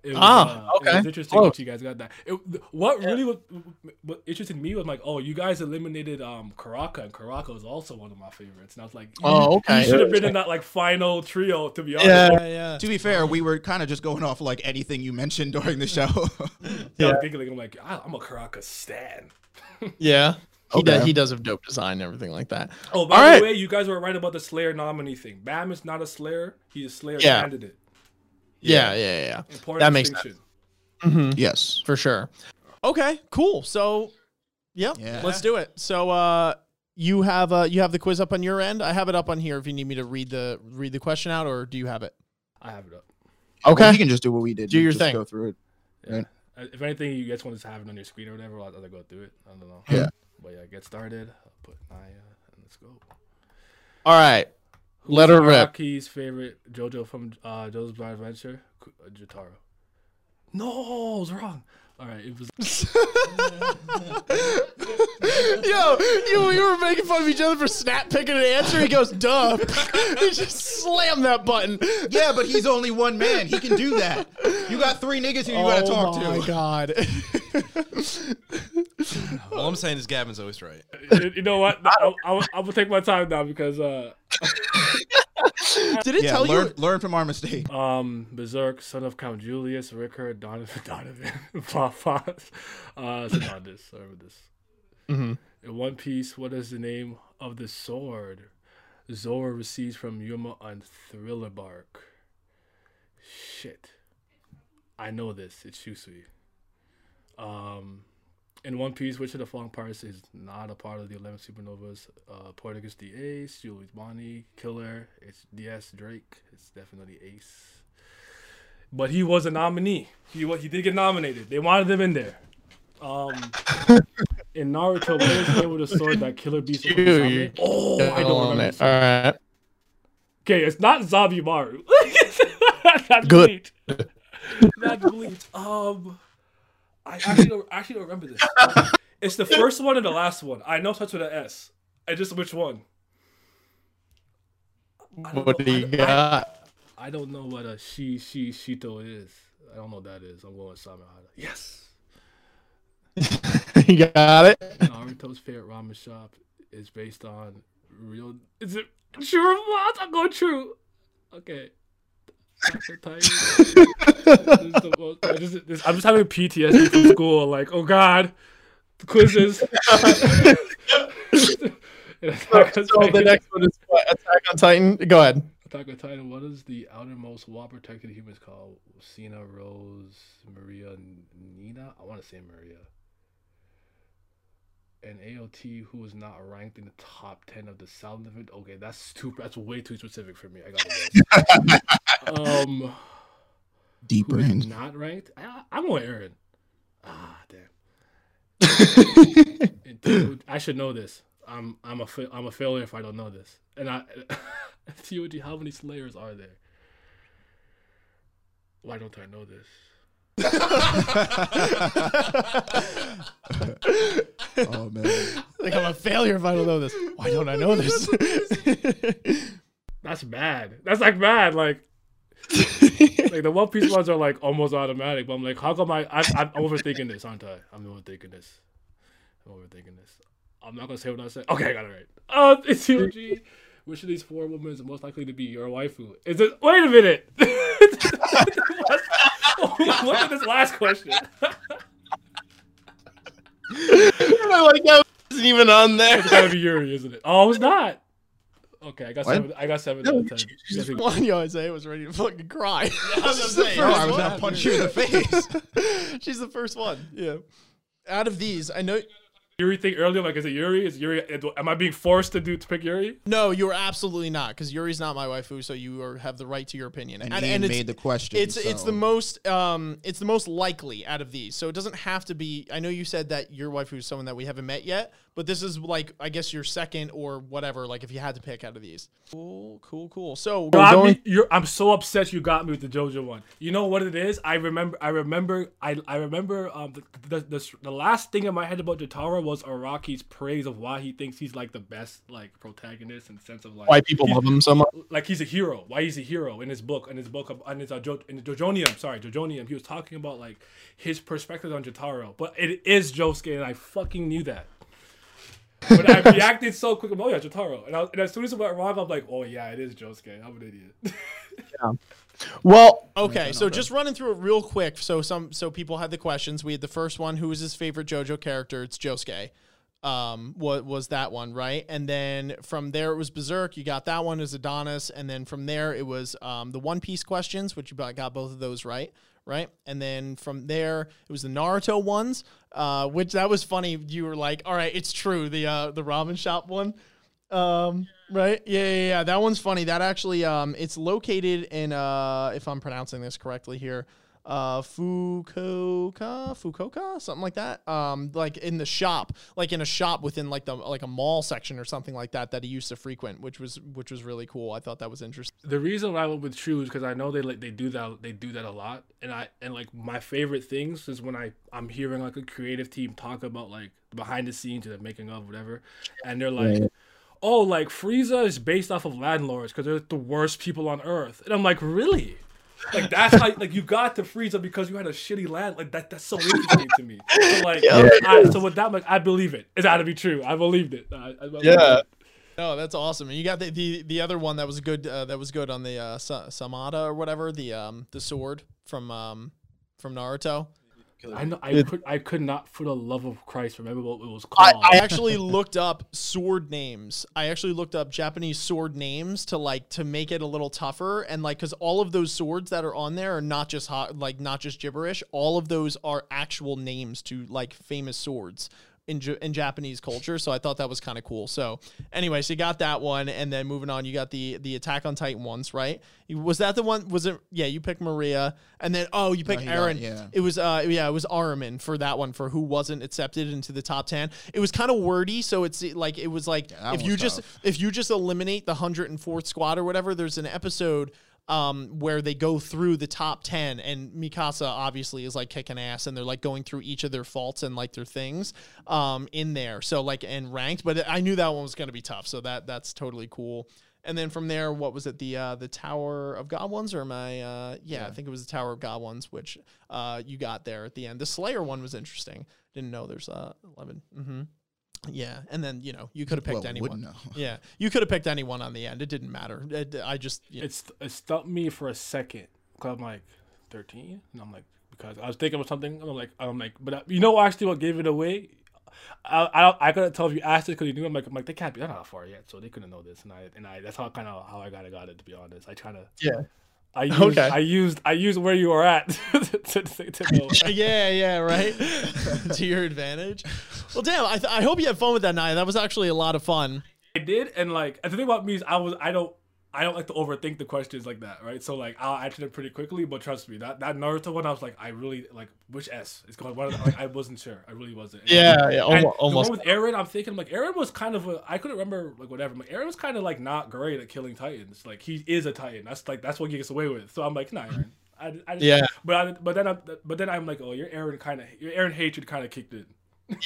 it was, it was interesting that you guys got that. What interested me was like, you guys eliminated Karaka, and Karaka is also one of my favorites. And I was like, you should have been in that like final trio, to be honest. Yeah. To be fair, we were kind of just going off like anything you mentioned during the show. I'm like, I'm a Karaka stan. Yeah. He does have dope design and everything like that. Oh, by the way, you guys were right about the Slayer nominee thing. Bam is not a Slayer; he is a Slayer candidate. Yeah. Important that makes sense. Mm-hmm. Yes, for sure. Okay, cool. So, yeah, let's do it. So, you have the quiz up on your end. I have it up on here. If you need me to read the question out, or do you have it? I have it up. Okay, well, you can just do what we did. Do your thing. Go through it. Yeah. Right? If anything, you guys want to have it on your screen or whatever, I'll either go through it. I don't know. Yeah. But yeah, get started. I'll put Naya and let's go. All right. Let her rip. Rocky's favorite JoJo from JoJo's Bizarre Adventure, Jotaro. No, I was wrong. All right, it was. Yo, we were making fun of each other for snap picking an answer. He goes, duh. He just slammed that button. Yeah, but he's only one man. He can do that. You got three niggas who you got to talk to. Oh, my God. All I'm saying is Gavin's always right. You know what? I will take my time now because. Did it tell you? Learn from our mistake. Berserk, Son of Count Julius, Ricker, Donovan, Fafas, Sanandis, whatever this. Mm-hmm. In One Piece, what is the name of the sword Zoro receives from Yuma on Thriller Bark? Shit. I know this. It's Shusui. In One Piece, which of the following pirates is not a part of the 11 Supernovas? Portuguese the Ace, Julius Bonnie, Killer, it's DS Drake. It's definitely Ace. But he was a nominee. He did get nominated. They wanted him in there. In Naruto, what is the name of the sword that Killer beats? Oh, I don't remember. All right. Okay, it's not Zabimaru. That's good. That's bleach. I actually don't remember this. It's the first one and the last one. I know it starts with an S. I just which one? I don't know what a Shito is. I don't know what that is. I'm going with Samehada. Yes. You got it. Naruto's favorite ramen shop is based on real. Is it true? I'm going true. Okay. I'm just having PTSD from school. Like, oh god, the quizzes. The next one is what? Attack on Titan. Go ahead. Attack on Titan. What is the outermost well-protected humans called? Cena, Rose, Maria, Nina. I want to say Maria. An AOT who is not ranked in the top 10 of the South of it. Okay, that's way too specific for me. I got it. Deeper in. Not ranked. I'm going Aaron. Ah, damn. Dude, I should know this. I'm a failure if I don't know this. And I, TOG, how many Slayers are there? Why don't I know this? Oh man! Like I'm a failure if I don't know this. Why don't I know this? That's bad. That's like bad. Like the One Piece ones are like almost automatic. But I'm like, how come I'm overthinking this, aren't I? I'm overthinking this. I'm not gonna say what I said. Okay, I got it right. It's TOG. Which of these four women is most likely to be your waifu? Is it? Wait a minute. Look at this last question. I like that wasn't even on there. It's gotta be Yuri, isn't it? Oh, it's not. Okay, I got seven out of ten. Yo, Isaiah was ready to fucking cry. Yeah, I was gonna punch you in the face. She's the first one. Yeah. Out of these, I know. Yuri thing earlier, like, is it Yuri? Is Yuri? Am I being forced to pick Yuri? No, you're absolutely not, because Yuri's not my waifu, so you have the right to your opinion. And Ian made the question. It's the most likely out of these, so it doesn't have to be. I know you said that your waifu is someone that we haven't met yet, but this is like, I guess your second or whatever. Like, if you had to pick out of these. Cool. So I'm so upset you got me with the JoJo one. You know what it is? I remember. The last thing in my head about Jotaro was Araki's praise of why he thinks he's like the best like protagonist in the sense of like why people love him so much. Like he's a hero. Why he's a hero in his book. In JoJonium. He was talking about like his perspective on Jotaro, but it is Josuke, and I fucking knew that. But I reacted so quick. I'm, oh yeah, Jotaro, and as soon as it went wrong, I'm like, oh yeah, it is Josuke. I'm an idiot. Yeah. Well, okay, so just running through it real quick. So people had the questions. We had the first one, who is his favorite JoJo character? It's Josuke. was that one, right? And then from there it was Berserk. You got that one as Adonis, and then from there it was the One Piece questions, which you got both of those right, right? And then from there it was the Naruto ones, which that was funny. You were like, all right, it's true, the ramen shop one, right? Yeah. That one's funny. That actually, it's located in if I'm pronouncing this correctly here, Fukuoka, something like that. Like in the shop, like in a shop within like the, like a mall section or something like that, that he used to frequent, which was really cool. I thought that was interesting. The reason why I went with true is because I know they do that a lot. And like my favorite things is when I'm hearing like a creative team talk about like behind the scenes or the making of whatever. And they're like, oh, like Frieza is based off of landlords because they're the worst people on earth. And I'm like, really? Like that's how, like you got to Frieza because you had a shitty land. Like that's so interesting to me. So, like, yeah, so with that, like I believe it. It's got to be true. I believed it. I believed it. No, that's awesome. And you got the other one that was good. That was good on the Samada or whatever. The sword from Naruto. I could not for the love of Christ remember what it was called. I actually looked up sword names. I actually looked up Japanese sword names to make it a little tougher, and like because all of those swords that are on there are not just not just gibberish. All of those are actual names to like famous swords in Japanese culture. So I thought that was kind of cool. So anyway, so you got that one, and then moving on, you got the Attack on Titan ones, right? Was that the one? Was it? Yeah, you picked Maria, and then you picked Aaron. Yeah. It was it was Aramin for that one, for who wasn't accepted into the top 10. It was kind of wordy, so it's like it was like, yeah, if you just eliminate the 104th squad or whatever. There's an episode where they go through the top 10, and Mikasa obviously is like kicking ass, and they're like going through each of their faults and like their things in there. So like and ranked, but I knew that one was going to be tough. So that's totally cool. And then from there, what was it? The Tower of God ones, or my yeah, I think it was the Tower of God ones, which you got there at the end. The Slayer one was interesting. Didn't know there's 11. Mm-hmm. Yeah, and then you know you could have picked anyone. Yeah, you could have picked anyone on the end. It didn't matter. It stumped me for a second because I'm like 13, and I'm like because I was thinking of something. And I'm like, but you know actually what gave it away? I couldn't tell if you asked it because you knew. I'm like they can't be that far yet, so they couldn't know this. And I that's how kind of how I got it, to be honest. I used where you are at to know. yeah, right. To your advantage. Well, damn. I hope you had fun with that, Naya. That was actually a lot of fun. I did, and like the thing about me is I don't like to overthink the questions like that, right? So like I'll answer it pretty quickly, but trust me, that Naruto one, I was like, I really like which S is going. Like, I wasn't sure. I really wasn't. And almost. The one with Eren, I'm thinking like Eren was kind of I couldn't remember like whatever. Like, Eren was kind of like not great at killing Titans. Like he is a Titan. That's what he gets away with. So I'm like, nah, Eren. But then I'm like, oh, your Eren hatred kind of kicked in.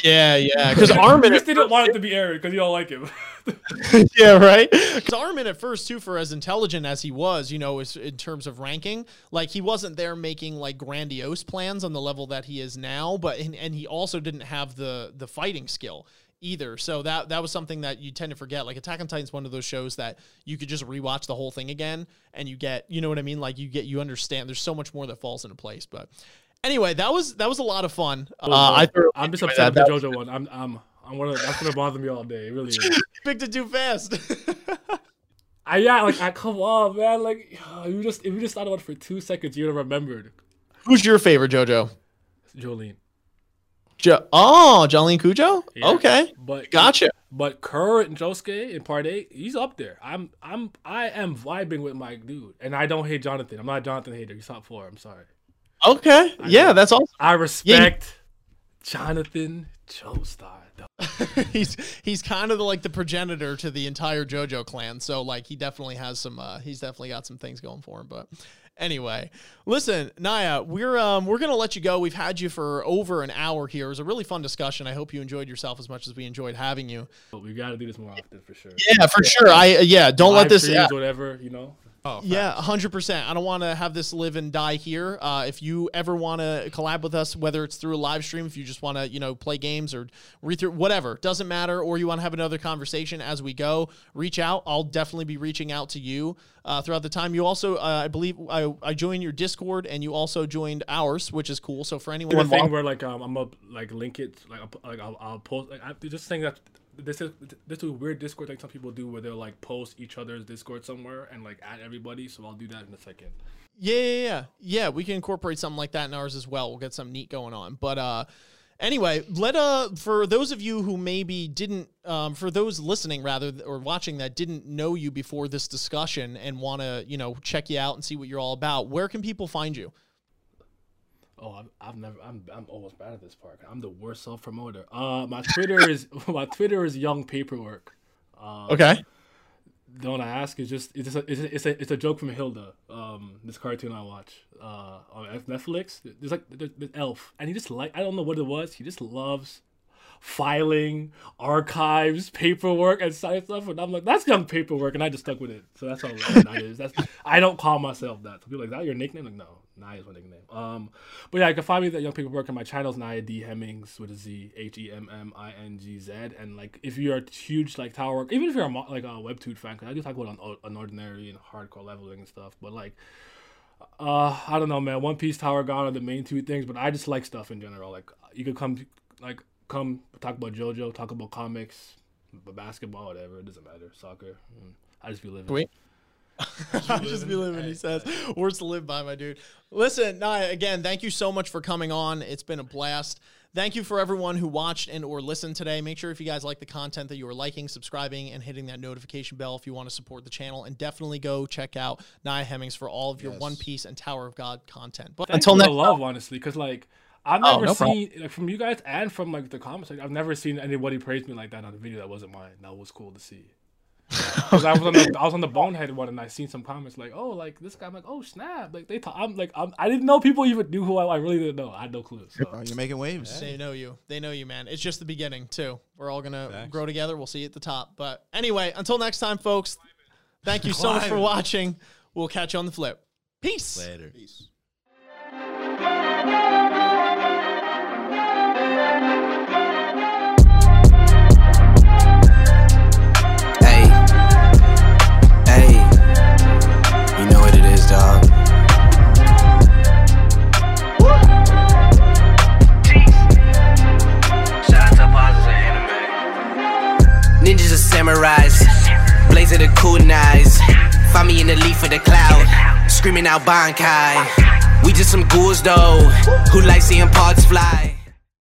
Yeah, because Aramin just didn't want it to be Eren because you don't like him. Yeah, right. Because Aramin at first too, for as intelligent as he was, in terms of ranking, like he wasn't there making like grandiose plans on the level that he is now. But and he also didn't have the fighting skill either. So that was something that you tend to forget. Like Attack on Titan's one of those shows that you could just rewatch the whole thing again and you get, you know what I mean? Like you understand. There's so much more that falls into place, but. Anyway, that was a lot of fun. I'm just upset with the JoJo one. That's gonna bother me all day. It really is. Picked it too fast. Come on, man. Like if you just thought about it for 2 seconds, you'd have remembered. Who's your favorite JoJo? Jolene. Jolene Cujo? Yeah. Okay. But gotcha. But Kerr and Josuke in part 8, he's up there. I am vibing with my dude. And I don't hate Jonathan. I'm not a Jonathan hater. He's top 4, I'm sorry. Okay. That's awesome. I respect Jonathan Joestar. he's kind of like the progenitor to the entire JoJo clan. So like he definitely has some he's definitely got some things going for him, but anyway, listen, Naya, we're going to let you go. We've had you for over an hour here. It was a really fun discussion. I hope you enjoyed yourself as much as we enjoyed having you. But we've got to do this more often for sure. Yeah, for sure. Don't let this whatever, Oh, yeah, 100%. I don't want to have this live and die here. If you ever want to collab with us, whether it's through a live stream, if you just want to, you know, play games or read through, whatever, doesn't matter, or you want to have another conversation as we go, reach out. I'll definitely be reaching out to you throughout the time. You also, I believe, I joined your Discord, and you also joined ours, which is cool. So for anyone, one thing where like I'm gonna like link it, like I'll post. Like, I'm just saying that. This is a weird Discord thing some people do where they'll like post each other's Discord somewhere and like add everybody. So I'll do that in a second. Yeah. We can incorporate something like that in ours as well. We'll get something neat going on. But anyway, for those of you who maybe didn't, for those listening rather or watching that didn't know you before this discussion and want to, you know, check you out and see what you're all about, where can people find you? Oh, I'm almost bad at this part. I'm the worst self-promoter. My Twitter is Young Paperwork. Okay. Don't ask. It's a joke from Hilda. This cartoon I watch on Netflix. There's like the elf, and he just I don't know what it was. He just loves filing, archives, paperwork, and science stuff. And I'm like, that's Young Paperwork, and I just stuck with it. So that's all Naya is. I don't call myself that. So people are like, is that your nickname? I'm like, no, Naya is my nickname. But yeah, you can find me at Young Paperwork, and my channel's Naya D. Hemmingz with a Z, H-E-M-M-I-N-G-Z. And like, if you're a huge like Tower, even if you're like a Webtoon fan, because I do talk about an ordinary and hardcore leveling and stuff, but like, I don't know, man. One Piece, Tower of God are the main two things, but I just like stuff in general. Like, you could come talk about JoJo, talk about comics, basketball, whatever. It doesn't matter. Soccer. I just be living. Wait. I just be living, he says. Words to live by, my dude. Listen, Naya, again, thank you so much for coming on. It's been a blast. Thank you for everyone who watched and or listened today. Make sure if you guys like the content that you are liking, subscribing, and hitting that notification bell if you want to support the channel. And definitely go check out Naya Hemmingz for all of your One Piece and Tower of God content. But until next time. Love, honestly, because like, I've never seen, like, from you guys and from like the comments, like, I've never seen anybody praise me like that on a video that wasn't mine. That was cool to see. Because I was on the Bonehead one, and I seen some comments like, "Oh, like this guy," I'm like, "Oh snap!" Like I didn't know people even knew who I really didn't know. I had no clue. So. Oh, you're making waves. Yeah. They know you. They know you, man. It's just the beginning too. We're all gonna grow together. We'll see you at the top. But anyway, until next time, folks. Thank you so much for watching. We'll catch you on the flip. Peace. Later. Peace. Dog. Shout out to Pauses and Anime. Ninjas are samurais, blaze of the Koon eyes. Find me in the leaf of the cloud, screaming out Bankai. We just some ghouls though, who like seeing parts fly.